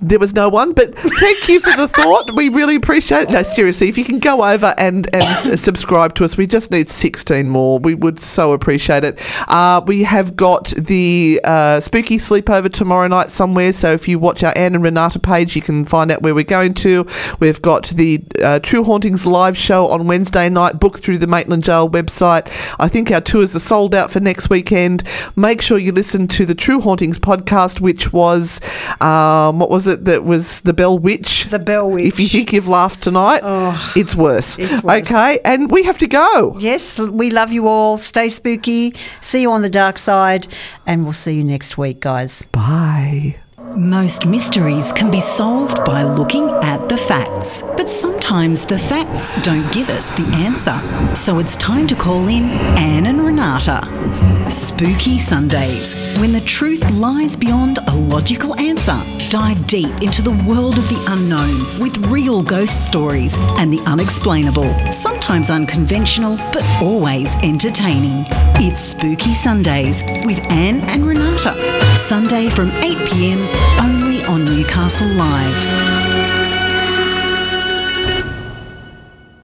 There was no one, but thank you for the thought. We really appreciate it. No, seriously, if you can go over and, and subscribe to us, we just need sixteen more. We would so appreciate it. Uh, we have got the uh, spooky sleepover tomorrow night somewhere, so if you watch our Anne and Renata page, you can find out where we're going to. We've got the uh, True Hauntings live show on Wednesday night, booked through the Maitland Jail website. I think our tours are sold out for next weekend. Make sure you listen to the True Hauntings podcast, which was, um, what was it? That, that was the Bell Witch. The Bell Witch. If you think you've laughed tonight, oh, it's worse. It's worse. Okay, and we have to go. Yes, we love you all. Stay spooky. See you on the dark side, and we'll see you next week, guys. Bye. Most mysteries can be solved by looking at the facts, but sometimes the facts don't give us the answer. So it's time to call in Anne and Renata. Spooky Sundays, when the truth lies beyond a logical answer. Dive deep into the world of the unknown with real ghost stories and the unexplainable, sometimes unconventional, but always entertaining. It's Spooky Sundays with Anne and Renata. Sunday from eight p.m. only on Newcastle Live.